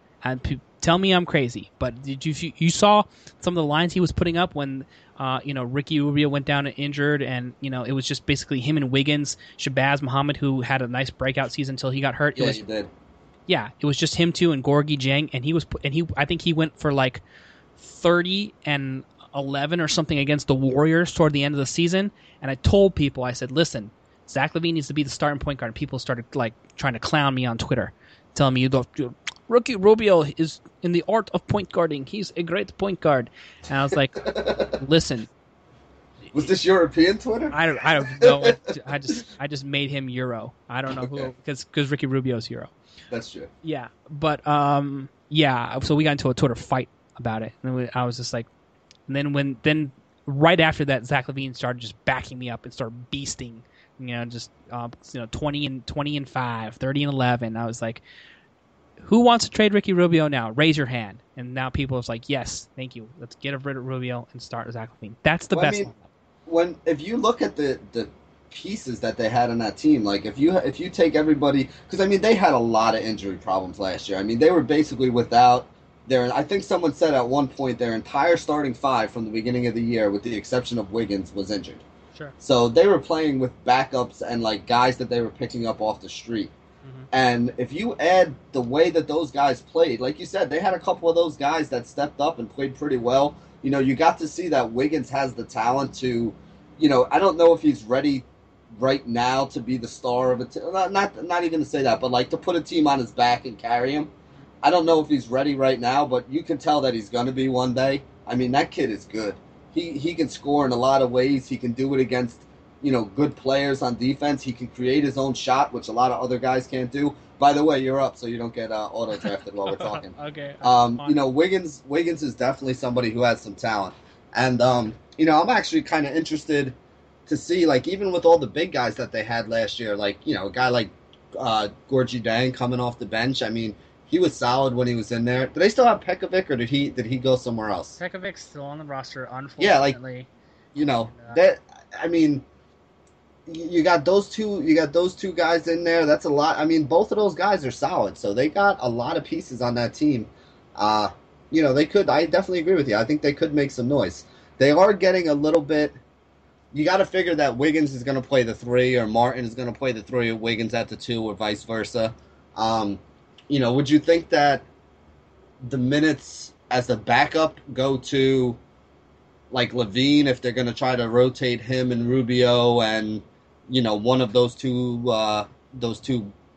Tell me I'm crazy, but did you saw some of the lines he was putting up when Ricky Rubio went down injured, and it was just basically him and Wiggins, Shabazz Muhammad, who had a nice breakout season until he got hurt. Yeah, he did. Yeah, it was just him too and Gorgie Jang, and I think he went for like 30 and 11 or something against the Warriors toward the end of the season. And I told people, I said, listen, Zach LaVine needs to be the starting point guard. And people started like trying to clown me on Twitter, telling me Rookie Rubio is in the art of point guarding. He's a great point guard. And I was like, listen. Was this European Twitter? I don't know. I just made him Euro. I don't know who, because Ricky Rubio's Euro. That's true. Yeah, but so we got into a Twitter fight about it, and I was just like, and then right after that, Zach LaVine started just backing me up and started beasting, 20 and 5, 30 and 11. I was like, who wants to trade Ricky Rubio now? Raise your hand. And now people are like, yes, thank you. Let's get rid of Rubio and start Zach LaVine. That's the best. I mean, if you look at the pieces that they had on that team, like if you take everybody, because I mean they had a lot of injury problems last year. I mean they were basically without their. I think someone said at one point their entire starting five from the beginning of the year, with the exception of Wiggins, was injured. Sure. So they were playing with backups and like guys that they were picking up off the street. And if you add the way that those guys played, like you said, they had a couple of those guys that stepped up and played pretty well. You got to see that Wiggins has the talent to, I don't know if he's ready right now to be the star of a team. Not even to say that, but like to put a team on his back and carry him. I don't know if he's ready right now, but you can tell that he's going to be one day. I mean, that kid is good. He can score in a lot of ways. He can do it against good players on defense. He can create his own shot, which a lot of other guys can't do. By the way, you're up, so you don't get auto-drafted while we're talking. Okay. Wiggins is definitely somebody who has some talent. And, I'm actually kind of interested to see, like, even with all the big guys that they had last year, like, a guy like Gorgie Dang coming off the bench. I mean, he was solid when he was in there. Do they still have Pekovic, or did he go somewhere else? Pekovic's still on the roster, unfortunately. Yeah, like, that, I mean... You got those two guys in there. That's a lot. I mean, both of those guys are solid. So they got a lot of pieces on that team. I definitely agree with you. I think they could make some noise. They are getting a little bit. You got to figure that Wiggins is going to play the three, or Martin is going to play the three, or Wiggins at the two, or vice versa. Would you think that the minutes as a backup go to like LaVine if they're going to try to rotate him and Rubio and? One of those two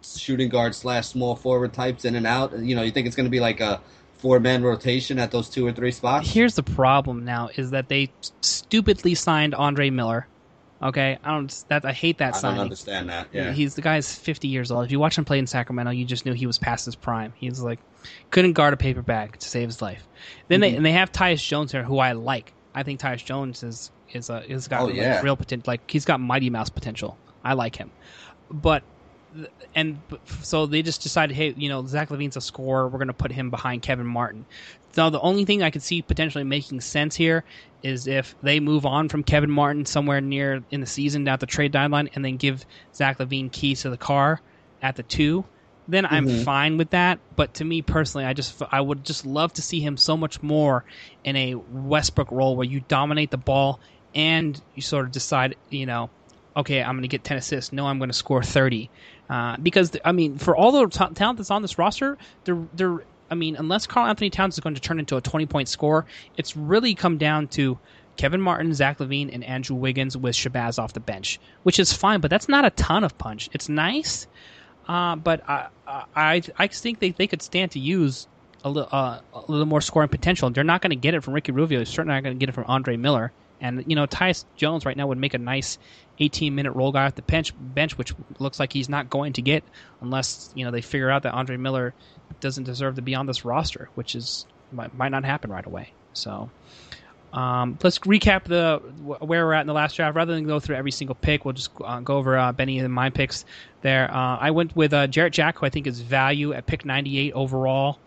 shooting guard / small forward types in and out. You think it's going to be like a 4-man rotation at those 2 or 3 spots? Here's the problem now is that they stupidly signed Andre Miller. Okay, I hate that signing. I don't understand that. Yeah, the guy's 50 years old. If you watch him play in Sacramento, you just knew he was past his prime. He's like couldn't guard a paper bag to save his life. Then they have Tyus Jones here, who I like. I think Tyus Jones is got real potential. Like he's got Mighty Mouse potential. I like him, but so they just decided, hey, Zach LaVine's a scorer. We're going to put him behind Kevin Martin. So the only thing I could see potentially making sense here is if they move on from Kevin Martin somewhere near in the season at the trade deadline, and then give Zach LaVine keys to the car at the 2. Then I'm fine with that. But to me personally, I would just love to see him so much more in a Westbrook role where you dominate the ball and you sort of decide, okay, I'm going to get 10 assists. No, I'm going to score 30. Because, I mean, for all the talent that's on this roster, unless Karl Anthony Towns is going to turn into a 20-point scorer, it's really come down to Kevin Martin, Zach LaVine, and Andrew Wiggins with Shabazz off the bench, which is fine, but that's not a ton of punch. It's nice. But I think they could stand to use a little more scoring potential. They're not going to get it from Ricky Rubio. They're certainly not going to get it from Andre Miller. And, Tyus Jones right now would make a nice 18-minute roll guy off the bench, which looks like he's not going to get unless, they figure out that Andre Miller doesn't deserve to be on this roster, which is might not happen right away. So let's recap where we're at in the last draft. Rather than go through every single pick, we'll just go over Benny and my picks there. I went with Jarrett Jack, who I think is value at pick 98 overall,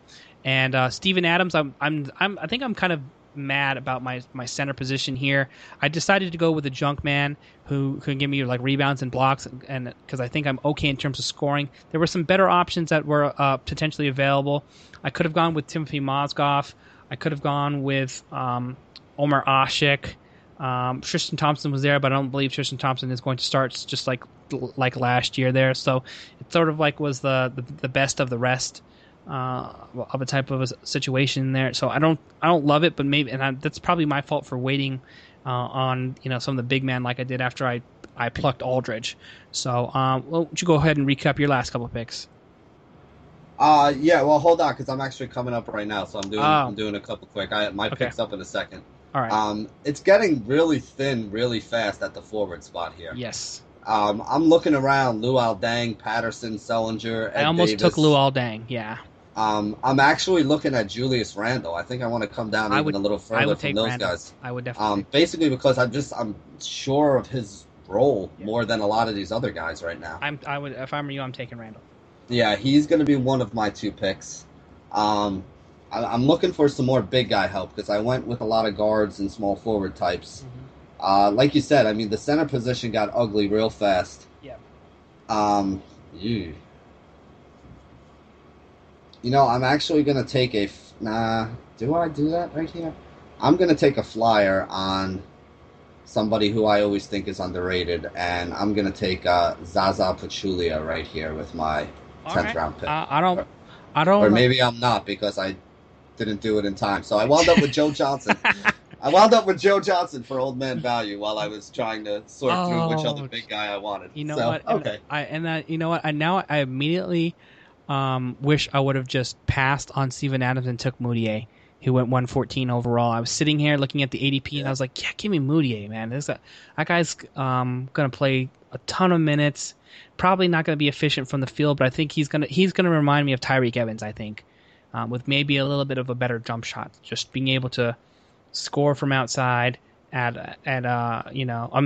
and Steven Adams. I think I'm kind of mad about my center position here. I decided to go with a junk man who can give me like rebounds and blocks, and because I think I'm okay in terms of scoring. There were some better options that were potentially available. I could have gone with Timothy Mozgov. I could have gone with Omer Asik. Tristan Thompson was there, but I don't believe Tristan Thompson is going to start just like last year there. So it sort of like was the best of the rest of a type of a situation there. So I don't love it, but maybe that's probably my fault for waiting on some of the big man like I did after I plucked Aldridge. So why don't you go ahead and recap your last couple picks? Yeah. Well, hold on, because I'm actually coming up right now, so I'm doing a couple quick. Pick's up in a second. All right. It's getting really thin, really fast at the forward spot here. Yes. I'm looking around: Luol Deng, Patterson, Sellinger, Ed Davis. I almost took Luol Deng. Yeah. I'm actually looking at Julius Randle. I think I want to come down even a little further from those guys. I would definitely. Basically because I'm sure of his role more than a lot of these other guys right now. If I'm you, I'm taking Randle. Yeah, he's going to be one of my two picks. I'm looking for some more big guy help because I went with a lot of guards and small forward types. Mm-hmm. Like you said, I mean the center position got ugly real fast. Yeah. I'm actually going to take do I do that right here? I'm going to take a flyer on somebody who I always think is underrated, and I'm going to take Zaza Pachulia right here with my 10th round pick. Or maybe I'm not because I didn't do it in time. So I wound up with Joe Johnson. I wound up with Joe Johnson for old man value while I was trying to sort through which other big guy I wanted. Okay. I immediately wish I would have just passed on Steven Adams and took Moutier, who went 114 overall. I was sitting here looking at the ADP and I was like, yeah, give me Moutier, man. That guy's going to play a ton of minutes. Probably not going to be efficient from the field, but I think he's going to remind me of Tyreke Evans, I think, with maybe a little bit of a better jump shot, just being able to score from outside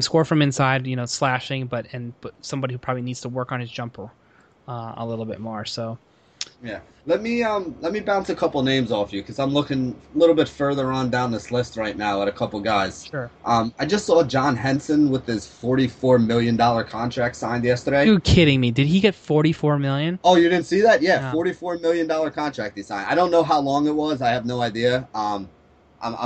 score from inside, slashing, but somebody who probably needs to work on his jumper a little bit more. So yeah, let me bounce a couple names off you because I'm looking a little bit further on down this list right now at a couple guys. Sure. I just saw John Henson with his $44 million contract signed yesterday. You're kidding me? Did he get $44 million? Oh, you didn't see that? Yeah, no. $44 million contract he signed. I don't know how long it was. I have no idea. I'm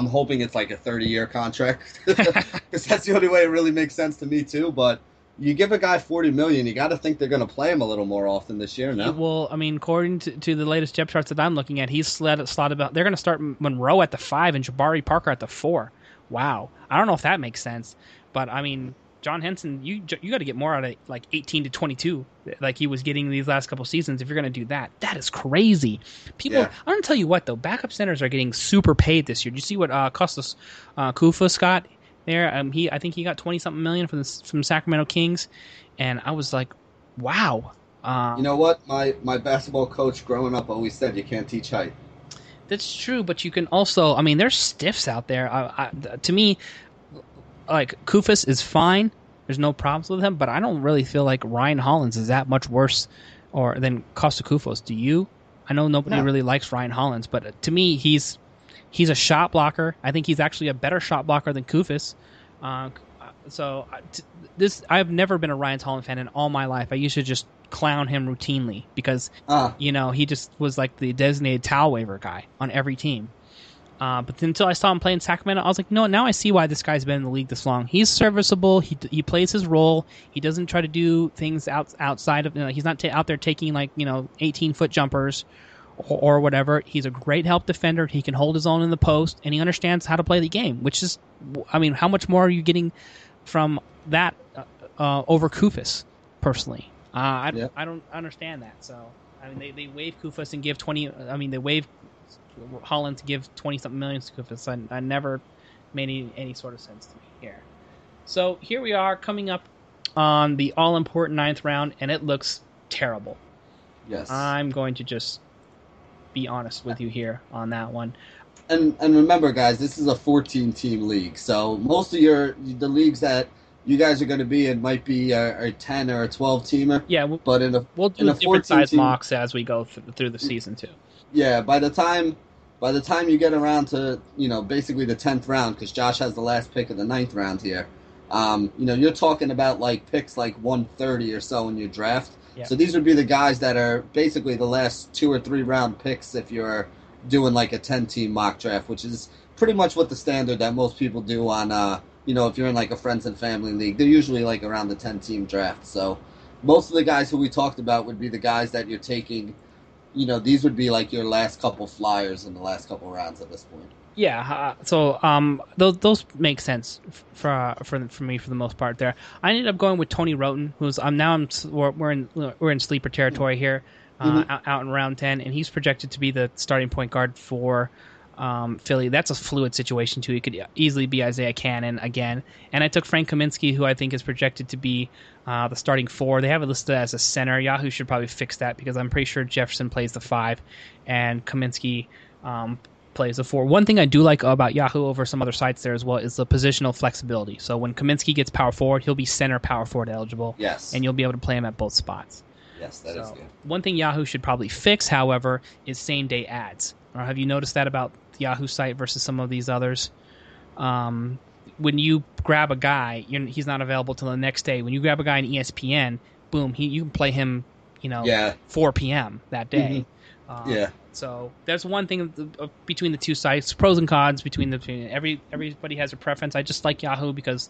hoping it's like a 30-year contract because that's the only way it really makes sense to me too. But you give a guy $40 million, you got to think they're going to play him a little more often this year, no? Well, I mean, according to the latest depth charts that I'm looking at, he's slotted about. They're going to start Monroe at the 5 and Jabari Parker at the 4. Wow, I don't know if that makes sense, but I mean, John Henson, you got to get more out of like 18 to 22, like he was getting these last couple seasons. If you're going to do that, that is crazy. People, yeah. I'm going to tell you what though, backup centers are getting super paid this year. Did you see what Kostas Koufos got? There, I think he got 20-something million from Sacramento Kings, and I was like, wow. You know what? My basketball coach growing up always said you can't teach height. That's true, but you can also. I mean, there's stiffs out there. To me, like Koufos is fine. There's no problems with him, but I don't really feel like Ryan Hollins is that much worse or than Kostas Koufos. Do you? I know nobody really likes Ryan Hollins, but to me, He's a shot blocker. I think he's actually a better shot blocker than Koufos. I've never been a Ryan Hollins fan in all my life. I used to just clown him routinely because, he just was like the designated towel waiver guy on every team. But then until I saw him play in Sacramento, I was like, no, now I see why this guy's been in the league this long. He's serviceable. He plays his role. He doesn't try to do things outside of, he's not out there taking 18-foot jumpers. Or whatever. He's a great help defender. He can hold his own in the post, and he understands how to play the game, which is, I mean, how much more are you getting from that over Koufos, personally? I don't understand that. So, I mean, they waive Koufos and give 20... I mean, they waive Holland to give 20-something millions to Koufos. I never made any sort of sense to me here. So, here we are coming up on the all-important 9th round, and it looks terrible. Yes. I'm going to just... be honest with you here on that one. And remember, guys, this is a 14-team league, so most of the leagues that you guys are going to be in might be a 10 or a 12-teamer. Yeah, but we'll do different size mocks as we go through the season, too. Yeah, by the time by the time you get around to, you know, basically the 10th round, because Josh has the last pick of the 9th round here, you know, you're talking about like picks like 130 or so in your draft. Yeah. So these would be the guys that are basically the last 2 or 3 round picks if you're doing like a 10-team mock draft, which is pretty much what the standard that most people do on, you know, if you're in like a friends and family league. They're usually like around the 10-team draft. So most of the guys who we talked about would be the guys that you're taking, you know, these would be like your last couple flyers in the last couple rounds at this point. Yeah, so those make sense for me for the most part. There, I ended up going with Tony Roten, who's we're in sleeper territory here, out in round 10, and he's projected to be the starting point guard for Philly. That's a fluid situation too. It could easily be Isaiah Cannon again, and I took Frank Kaminsky, who I think is projected to be the starting 4. They have it listed as a center. Yahoo should probably fix that because I'm pretty sure Jefferson plays the 5, and Kaminsky plays a 4. One thing I do like about Yahoo over some other sites there as well is the positional flexibility. So when Kaminsky gets power forward, he'll be center power forward eligible. Yes. And you'll be able to play him at both spots. Yes, that is good. One thing Yahoo should probably fix, however, is same-day ads. Or have you noticed that about the Yahoo site versus some of these others? When you grab a guy, he's not available till the next day. When you grab a guy in ESPN, boom, you can play him, 4 p.m. that day. Mm-hmm. So there's one thing between the two sites, pros and cons between everybody has a preference. I just like Yahoo because,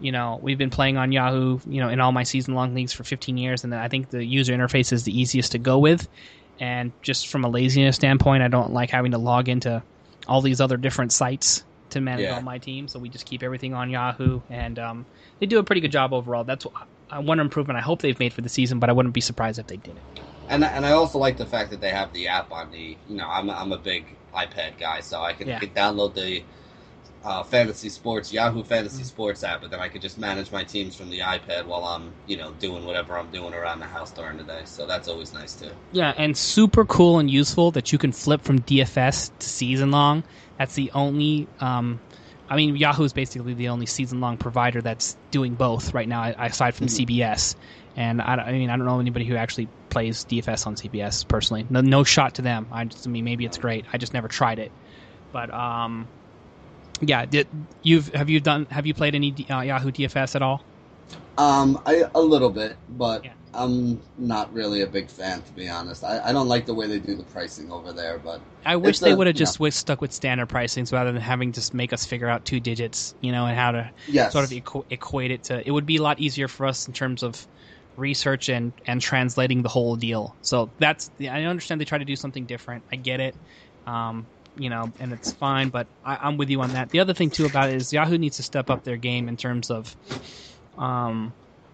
we've been playing on Yahoo, in all my season-long leagues for 15 years, and I think the user interface is the easiest to go with. And just from a laziness standpoint, I don't like having to log into all these other different sites to manage all my team, so we just keep everything on Yahoo, and they do a pretty good job overall. That's one improvement I hope they've made for the season, but I wouldn't be surprised if they did it. And I also like the fact that they have the app on the, I'm a big iPad guy, so I can download the Yahoo Fantasy Sports app, and then I could just manage my teams from the iPad while I'm, doing whatever I'm doing around the house during the day. So that's always nice too. Yeah, and super cool and useful that you can flip from DFS to season long. That's the only, Yahoo is basically the only season long provider that's doing both right now, aside from CBS. And I don't know anybody who actually plays DFS on CBS personally. No shot to them. Maybe it's great. I just never tried it. But have you played any Yahoo DFS at all? A little bit, but I'm not really a big fan, to be honest. I don't like the way they do the pricing over there, but I wish they would have just stuck with standard pricings rather than having to make us figure out 2 digits, and how to sort of equate it to. It would be a lot easier for us in terms of research and translating the whole deal. So I understand they try to do something different. I get it, and it's fine, but I'm with you on that. The other thing, too, about it is Yahoo needs to step up their game in terms of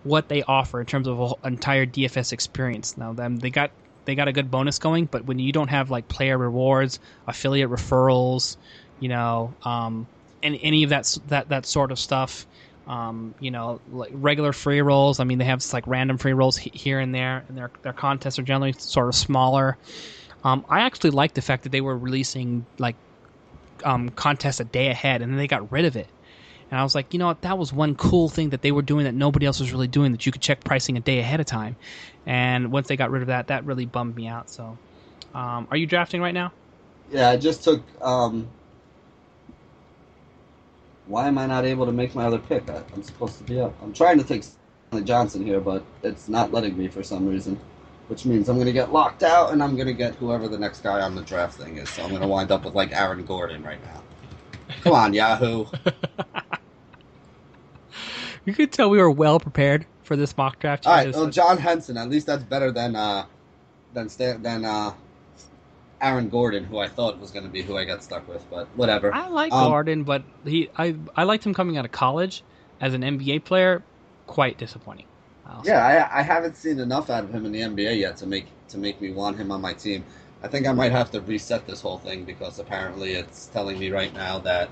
what they offer in terms of an entire DFS experience. Now, they got a good bonus going, but when you don't have, like, player rewards, affiliate referrals, and any of that sort of stuff, like regular free rolls. They have like random free rolls here and there, and their contests are generally sort of smaller. I actually like the fact that they were releasing like contests a day ahead, and then they got rid of it. And I was like, that was one cool thing that they were doing that nobody else was really doing, that you could check pricing a day ahead of time. And once they got rid of that, that really bummed me out. So, are you drafting right now? Yeah, I just took. Why am I not able to make my other pick? I'm supposed to be up. I'm trying to take Stanley Johnson here, but it's not letting me for some reason, which means I'm going to get locked out, and I'm going to get whoever the next guy on the draft thing is. So I'm going to wind up with, like, Aaron Gordon right now. Come on, Yahoo. You could tell we were well prepared for this mock draft. All right, well, John Henson. At least that's better than Aaron Gordon, who I thought was going to be who I got stuck with, but whatever. I like Gordon, but I liked him coming out of college as an NBA player. Quite disappointing. I haven't seen enough out of him in the NBA yet to make me want him on my team. I think I might have to reset this whole thing because apparently it's telling me right now that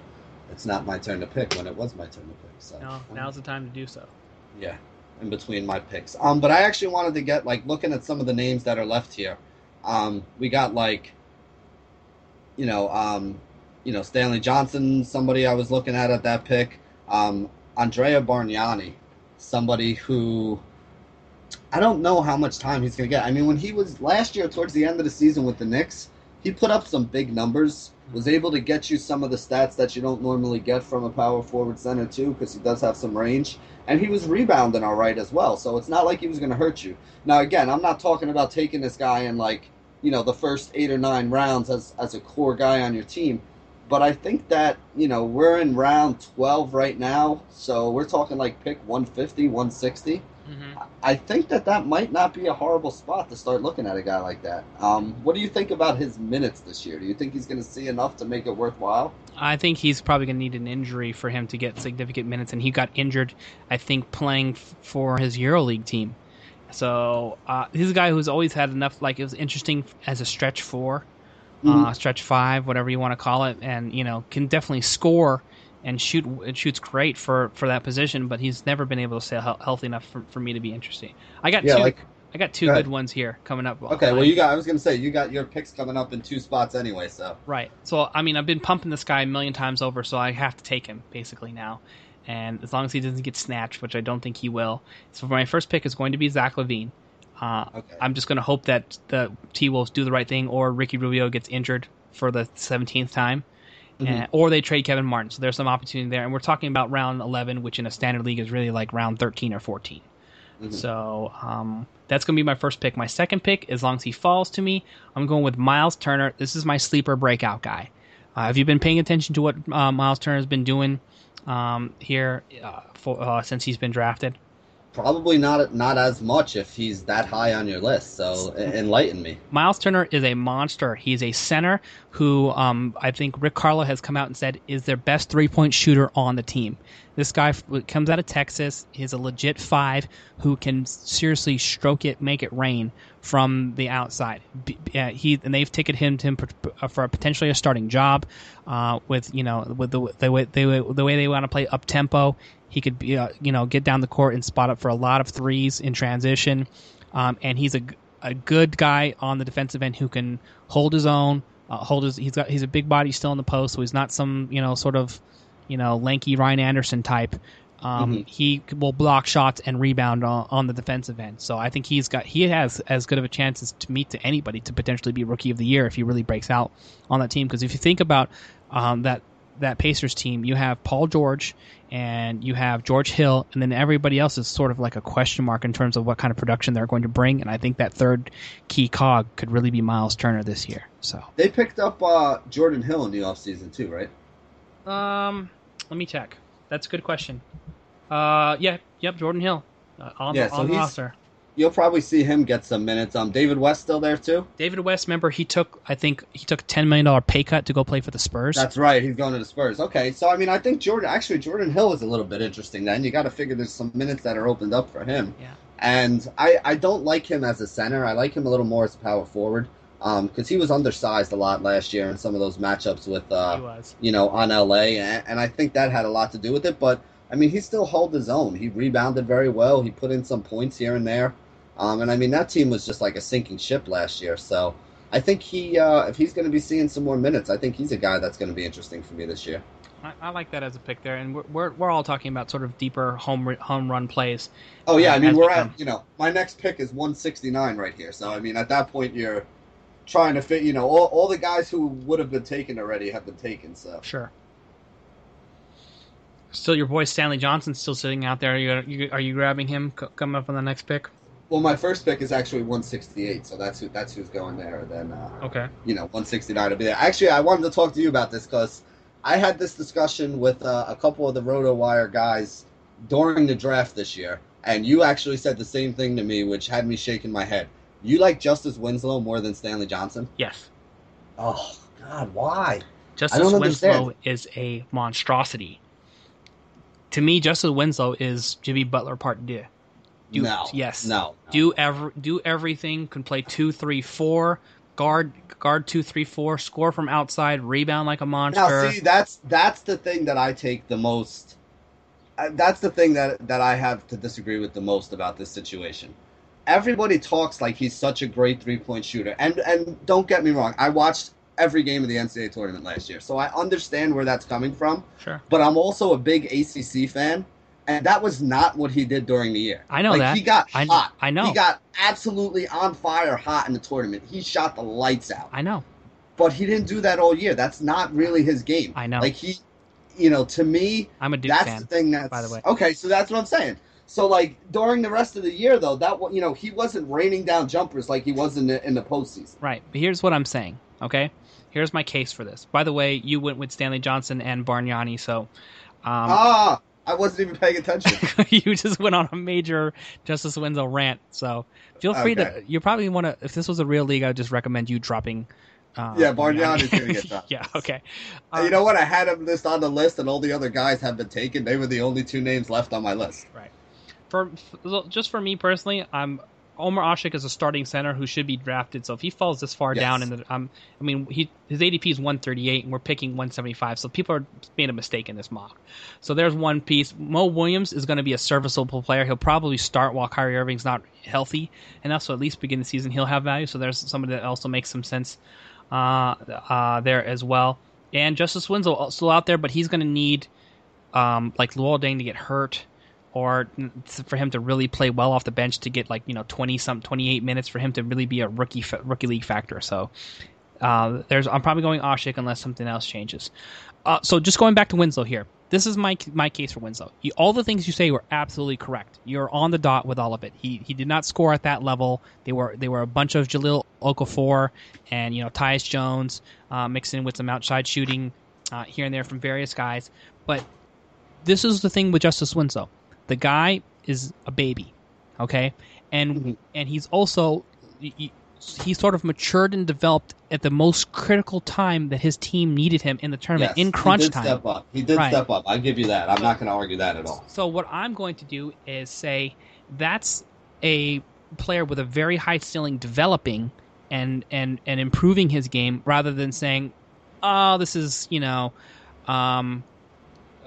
it's not my turn to pick when it was my turn to pick. So no, now's the time to do so. Yeah, in between my picks. But I actually wanted to get looking at some of the names that are left here. We got Stanley Johnson, somebody I was looking at that pick. Andrea Bargnani, somebody who I don't know how much time he's going to get. When he was last year towards the end of the season with the Knicks, he put up some big numbers, was able to get you some of the stats that you don't normally get from a power forward center too, because he does have some range, and he was rebounding all right as well, so it's not like he was going to hurt you. Now, again, I'm not talking about taking this guy in, like, you know, the first 8 or 9 rounds as a core guy on your team, but I think that, you know, we're in round 12 right now, so we're talking like pick 150, 160. Mm-hmm. I think that might not be a horrible spot to start looking at a guy like that. What do you think about his minutes this year? Do you think he's going to see enough to make it worthwhile? I think he's probably going to need an injury for him to get significant minutes, and he got injured, I think, playing for his EuroLeague team. So he's a guy who's always had enough, like, it was interesting as a stretch 4, mm-hmm. Stretch 5, whatever you want to call it, and, you know, can definitely score and shoots great for that position, but he's never been able to stay healthy enough for me to be interesting. I got two good ones here coming up. Okay, well, you got your picks coming up in 2 spots anyway, so. Right. So, I mean, I've been pumping this guy a million times over, so I have to take him basically now. And as long as he doesn't get snatched, which I don't think he will. So my first pick is going to be Zach LaVine. Okay. I'm just going to hope that the T-Wolves do the right thing, or Ricky Rubio gets injured for the 17th time. Mm-hmm. Or they trade Kevin Martin. So there's some opportunity there. And we're talking about round 11, which in a standard league is really like round 13 or 14. Mm-hmm. So that's going to be my first pick. My second pick, as long as he falls to me, I'm going with Myles Turner. This is my sleeper breakout guy. Have you been paying attention to what Myles Turner has been doing here since he's been drafted? Probably not as much if he's that high on your list, so enlighten me. Myles Turner is a monster. He's a center who I think Rick Carlisle has come out and said is their best three-point shooter on the team. This guy comes out of Texas. He's a legit 5 who can seriously stroke it, make it rain from the outside. And they've taken him to him for potentially a starting job with the way they want to play up-tempo. He could be, get down the court and spot up for a lot of threes in transition. And he's a good guy on the defensive end who can hold his own. He's a big body still in the post, so he's not some lanky Ryan Anderson type. Mm-hmm. He will block shots and rebound on the defensive end. So I think he has as good of a chance as to anybody to potentially be Rookie of the Year if he really breaks out on that team. Because if you think about that Pacers team, you have Paul George and you have George Hill, and then everybody else is sort of like a question mark in terms of what kind of production they're going to bring. And I think that third key cog could really be Myles Turner this year. So they picked up Jordan Hill in the offseason too, right? Let me check. That's a good question. Jordan Hill on the roster. You'll probably see him get some minutes. David West still there too? David West, remember, he took a $10 million pay cut to go play for the Spurs. That's right. He's going to the Spurs. Okay. So, I mean, I think Jordan Hill is a little bit interesting then. You got to figure there's some minutes that are opened up for him. Yeah. And I don't like him as a center. I like him a little more as a power forward because he was undersized a lot last year in some of those matchups with, on L.A. And I think that had a lot to do with it. But, I mean, he still held his own. He rebounded very well. He put in some points here and there. And, I mean, that team was just like a sinking ship last year. So I think if he's going to be seeing some more minutes, I think he's a guy that's going to be interesting for me this year. I like that as a pick there. And we're all talking about sort of deeper home run plays. Oh, yeah. I mean, my next pick is 169 right here. So, I mean, at that point, you're trying to fit, all the guys who would have been taken already have been taken. So sure. Still your boy Stanley Johnson's still sitting out there. Are you grabbing him coming up on the next pick? Well, my first pick is actually 168, so that's who's going there. Then, 169 will be there. Actually, I wanted to talk to you about this because I had this discussion with a couple of the RotoWire guys during the draft this year, and you actually said the same thing to me, which had me shaking my head. You like Justice Winslow more than Stanley Johnson? Yes. Oh, God, why? Justice Winslow is a monstrosity. To me, Justice Winslow is Jimmy Butler part two. No. Do everything. Can play 2, 3, 4. Guard 2, 3, 4. Score from outside. Rebound like a monster. Now, see, that's the thing that I take the most. That's the thing that I have to disagree with the most about this situation. Everybody talks like he's such a great 3-point shooter, and don't get me wrong. I watched every game of the NCAA tournament last year, so I understand where that's coming from. Sure. But I'm also a big ACC fan. And that was not what he did during the year. I know that. He got hot. I know. He got absolutely on fire hot in the tournament. He shot the lights out. I know. but he didn't do that all year. That's not really his game. I know. Like he, you know, to me, I'm a Duke fan. That's the thing. That's by the way. Okay, so that's what I'm saying. So like during the rest of the year, though, that you know he wasn't raining down jumpers like he was in the postseason. Right. But here's what I'm saying. Okay. Here's my case for this. By the way, you went with Stanley Johnson and Bargnani, so. I wasn't even paying attention. You just went on a major Justice Winslow rant, so feel free to. You probably want to. If this was a real league, I would just recommend you dropping. Bargnani's going to get dropped. Yeah, okay. You know what? I had him list on the list, and all the other guys have been taken. They were the only two names left on my list. Right. For me personally, Omar Ashik is a starting center who should be drafted. So if he falls this far down, in the, I mean, his ADP is 138, and we're picking 175. So people are making a mistake in this mock. So there's one piece. Mo Williams is going to be a serviceable player. He'll probably start while Kyrie Irving's not healthy, and also at least begin the season he'll have value. So there's somebody that also makes some sense there as well. And Justice Winslow still out there, but he's going to need like Luol Deng to get hurt, or for him to really play well off the bench to get like 28 minutes for him to really be a rookie league factor. So I'm probably going Ashik unless something else changes. So just going back to Winslow here, this is my case for Winslow. All the things you say were absolutely correct. You're on the dot with all of it. He did not score at that level. They were a bunch of Jahlil Okafor and Tyus Jones mixed in with some outside shooting here and there from various guys. But this is the thing with Justice Winslow. The guy is a baby, okay? And he's also he sort of matured and developed at the most critical time that his team needed him in the tournament, in crunch time. He did step up. I'll give you that. I'm not going to argue that at all. So what I'm going to do is say that's a player with a very high ceiling developing and improving his game rather than saying, oh, this is, Della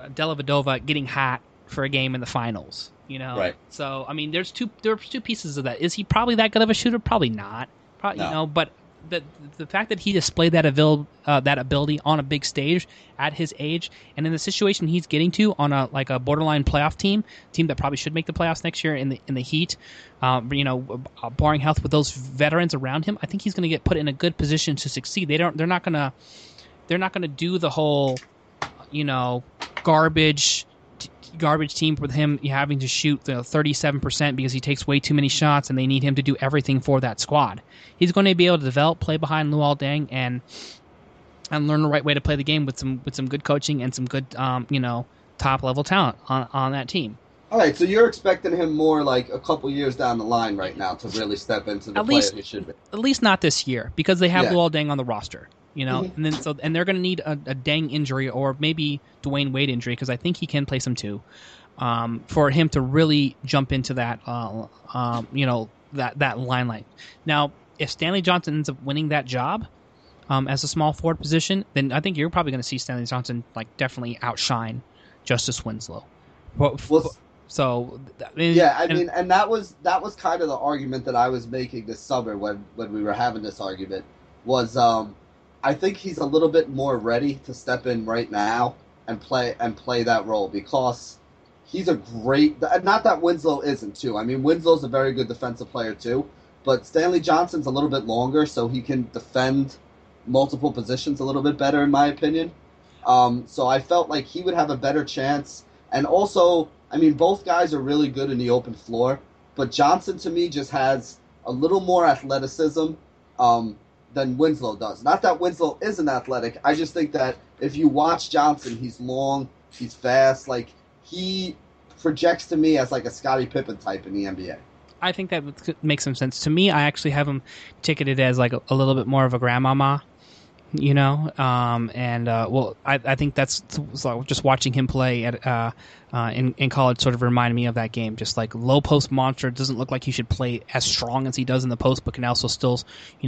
Vedova getting hot for a game in the finals, Right. So I mean, there's two pieces of that. Is he probably that good of a shooter? Probably not. No. But the fact that he displayed that ability on a big stage at his age, and in the situation he's getting to on a borderline playoff team that probably should make the playoffs next year in the Heat, barring health with those veterans around him, I think he's going to get put in a good position to succeed. They're not going to do the whole, garbage team with him having to shoot 37% because he takes way too many shots and they need him to do everything for that squad. He's going to be able to develop, play behind Luol Deng and learn the right way to play the game with some good coaching and some good top level talent on that team. All right, so you're expecting him more like a couple years down the line right now to really step into the player he should be. At least not this year because they have Luol Deng on the roster. Mm-hmm. And then and they're going to need a Deng injury or maybe Dwayne Wade injury because I think he can play some too, for him to really jump into that that limelight. Now, if Stanley Johnson ends up winning that job as a small forward position, then I think you're probably going to see Stanley Johnson definitely outshine Justice Winslow. And that was kind of the argument that I was making this summer when we were having this argument was. I think he's a little bit more ready to step in right now and play that role because he's a great. Not that Winslow isn't too. I mean, Winslow's a very good defensive player too, but Stanley Johnson's a little bit longer, so he can defend multiple positions a little bit better, in my opinion. So I felt like he would have a better chance. And also, I mean, both guys are really good in the open floor, but Johnson to me just has a little more athleticism. Than Winslow does. Not that Winslow isn't athletic. I just think that if you watch Johnson, he's long, he's fast. Like he projects to me as like a Scottie Pippen type in the NBA. I think that makes some sense to me. I actually have him ticketed as like a little bit more of a grandmama, I think that's so just watching him play at in college sort of reminded me of that game. Just like low post monster, doesn't look like he should play as strong as he does in the post, but can also still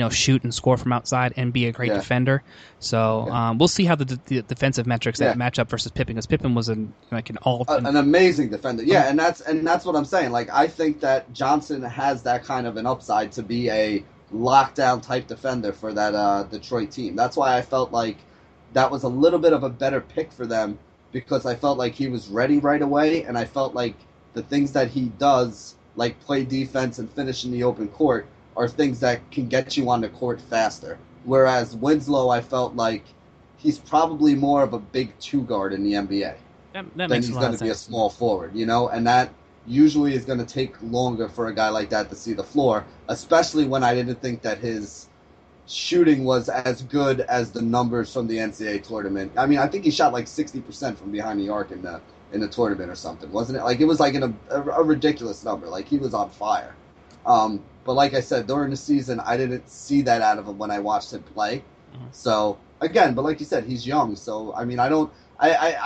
shoot and score from outside and be a great defender. So we'll see how the defensive metrics that match up versus Pippen, because Pippen was an amazing defender. Yeah, and that's what I'm saying. Like I think that Johnson has that kind of an upside to be a lockdown type defender for that Detroit team. That's why I felt like that was a little bit of a better pick for them, because I felt like he was ready right away, and I felt like the things that he does, like play defense and finish in the open court, are things that can get you on the court faster. Whereas Winslow, I felt like he's probably more of a big two guard in the NBA than he's going to be a small forward, you know? And that usually is going to take longer for a guy like that to see the floor, especially when I didn't think that his shooting was as good as the numbers from the NCAA tournament. I mean, I think he shot like 60% from behind the arc in the tournament or something, wasn't it? Like, it was like a ridiculous number. Like, he was on fire. But like I said, during the season, I didn't see that out of him when I watched him play. Mm-hmm. So, again, but like you said, he's young. So, I mean, I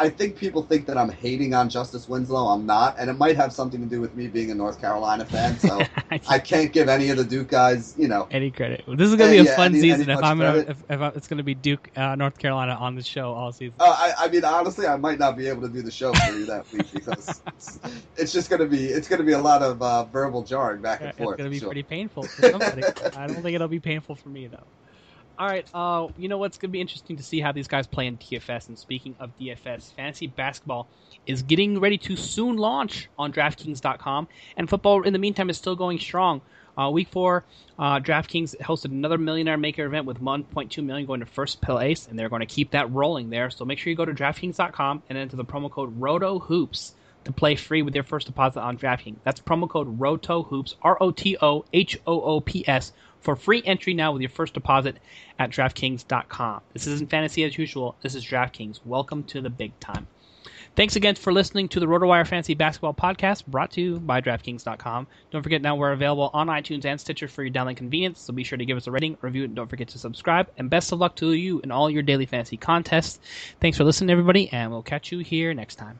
think people think that I'm hating on Justice Winslow. I'm not. And it might have something to do with me being a North Carolina fan. So I can't give any of the Duke guys, you know, any credit. Well, this is going to be a fun season. It's going to be Duke, North Carolina on the show all season. I mean, honestly, I might not be able to do the show for you that week because it's just going to be, it's going to be a lot of verbal jarring back and forth. It's going to be pretty painful for somebody. I don't think it'll be painful for me, though. All right, you know what's going to be interesting to see how these guys play in DFS. And speaking of DFS, fantasy basketball is getting ready to soon launch on DraftKings.com. And football, in the meantime, is still going strong. Week 4, DraftKings hosted another Millionaire Maker event with $1.2 million going to first place, and they're going to keep that rolling there. So make sure you go to DraftKings.com and enter the promo code ROTOHOOPS to play free with your first deposit on DraftKings. That's promo code ROTOHOOPS, ROTOHOOPS, for free entry now with your first deposit at DraftKings.com. This isn't fantasy as usual. This is DraftKings. Welcome to the big time. Thanks again for listening to the RotoWire Fantasy Basketball Podcast, brought to you by DraftKings.com. Don't forget, now we're available on iTunes and Stitcher for your download convenience, so be sure to give us a rating, review it, and don't forget to subscribe. And best of luck to you in all your daily fantasy contests. Thanks for listening, everybody, and we'll catch you here next time.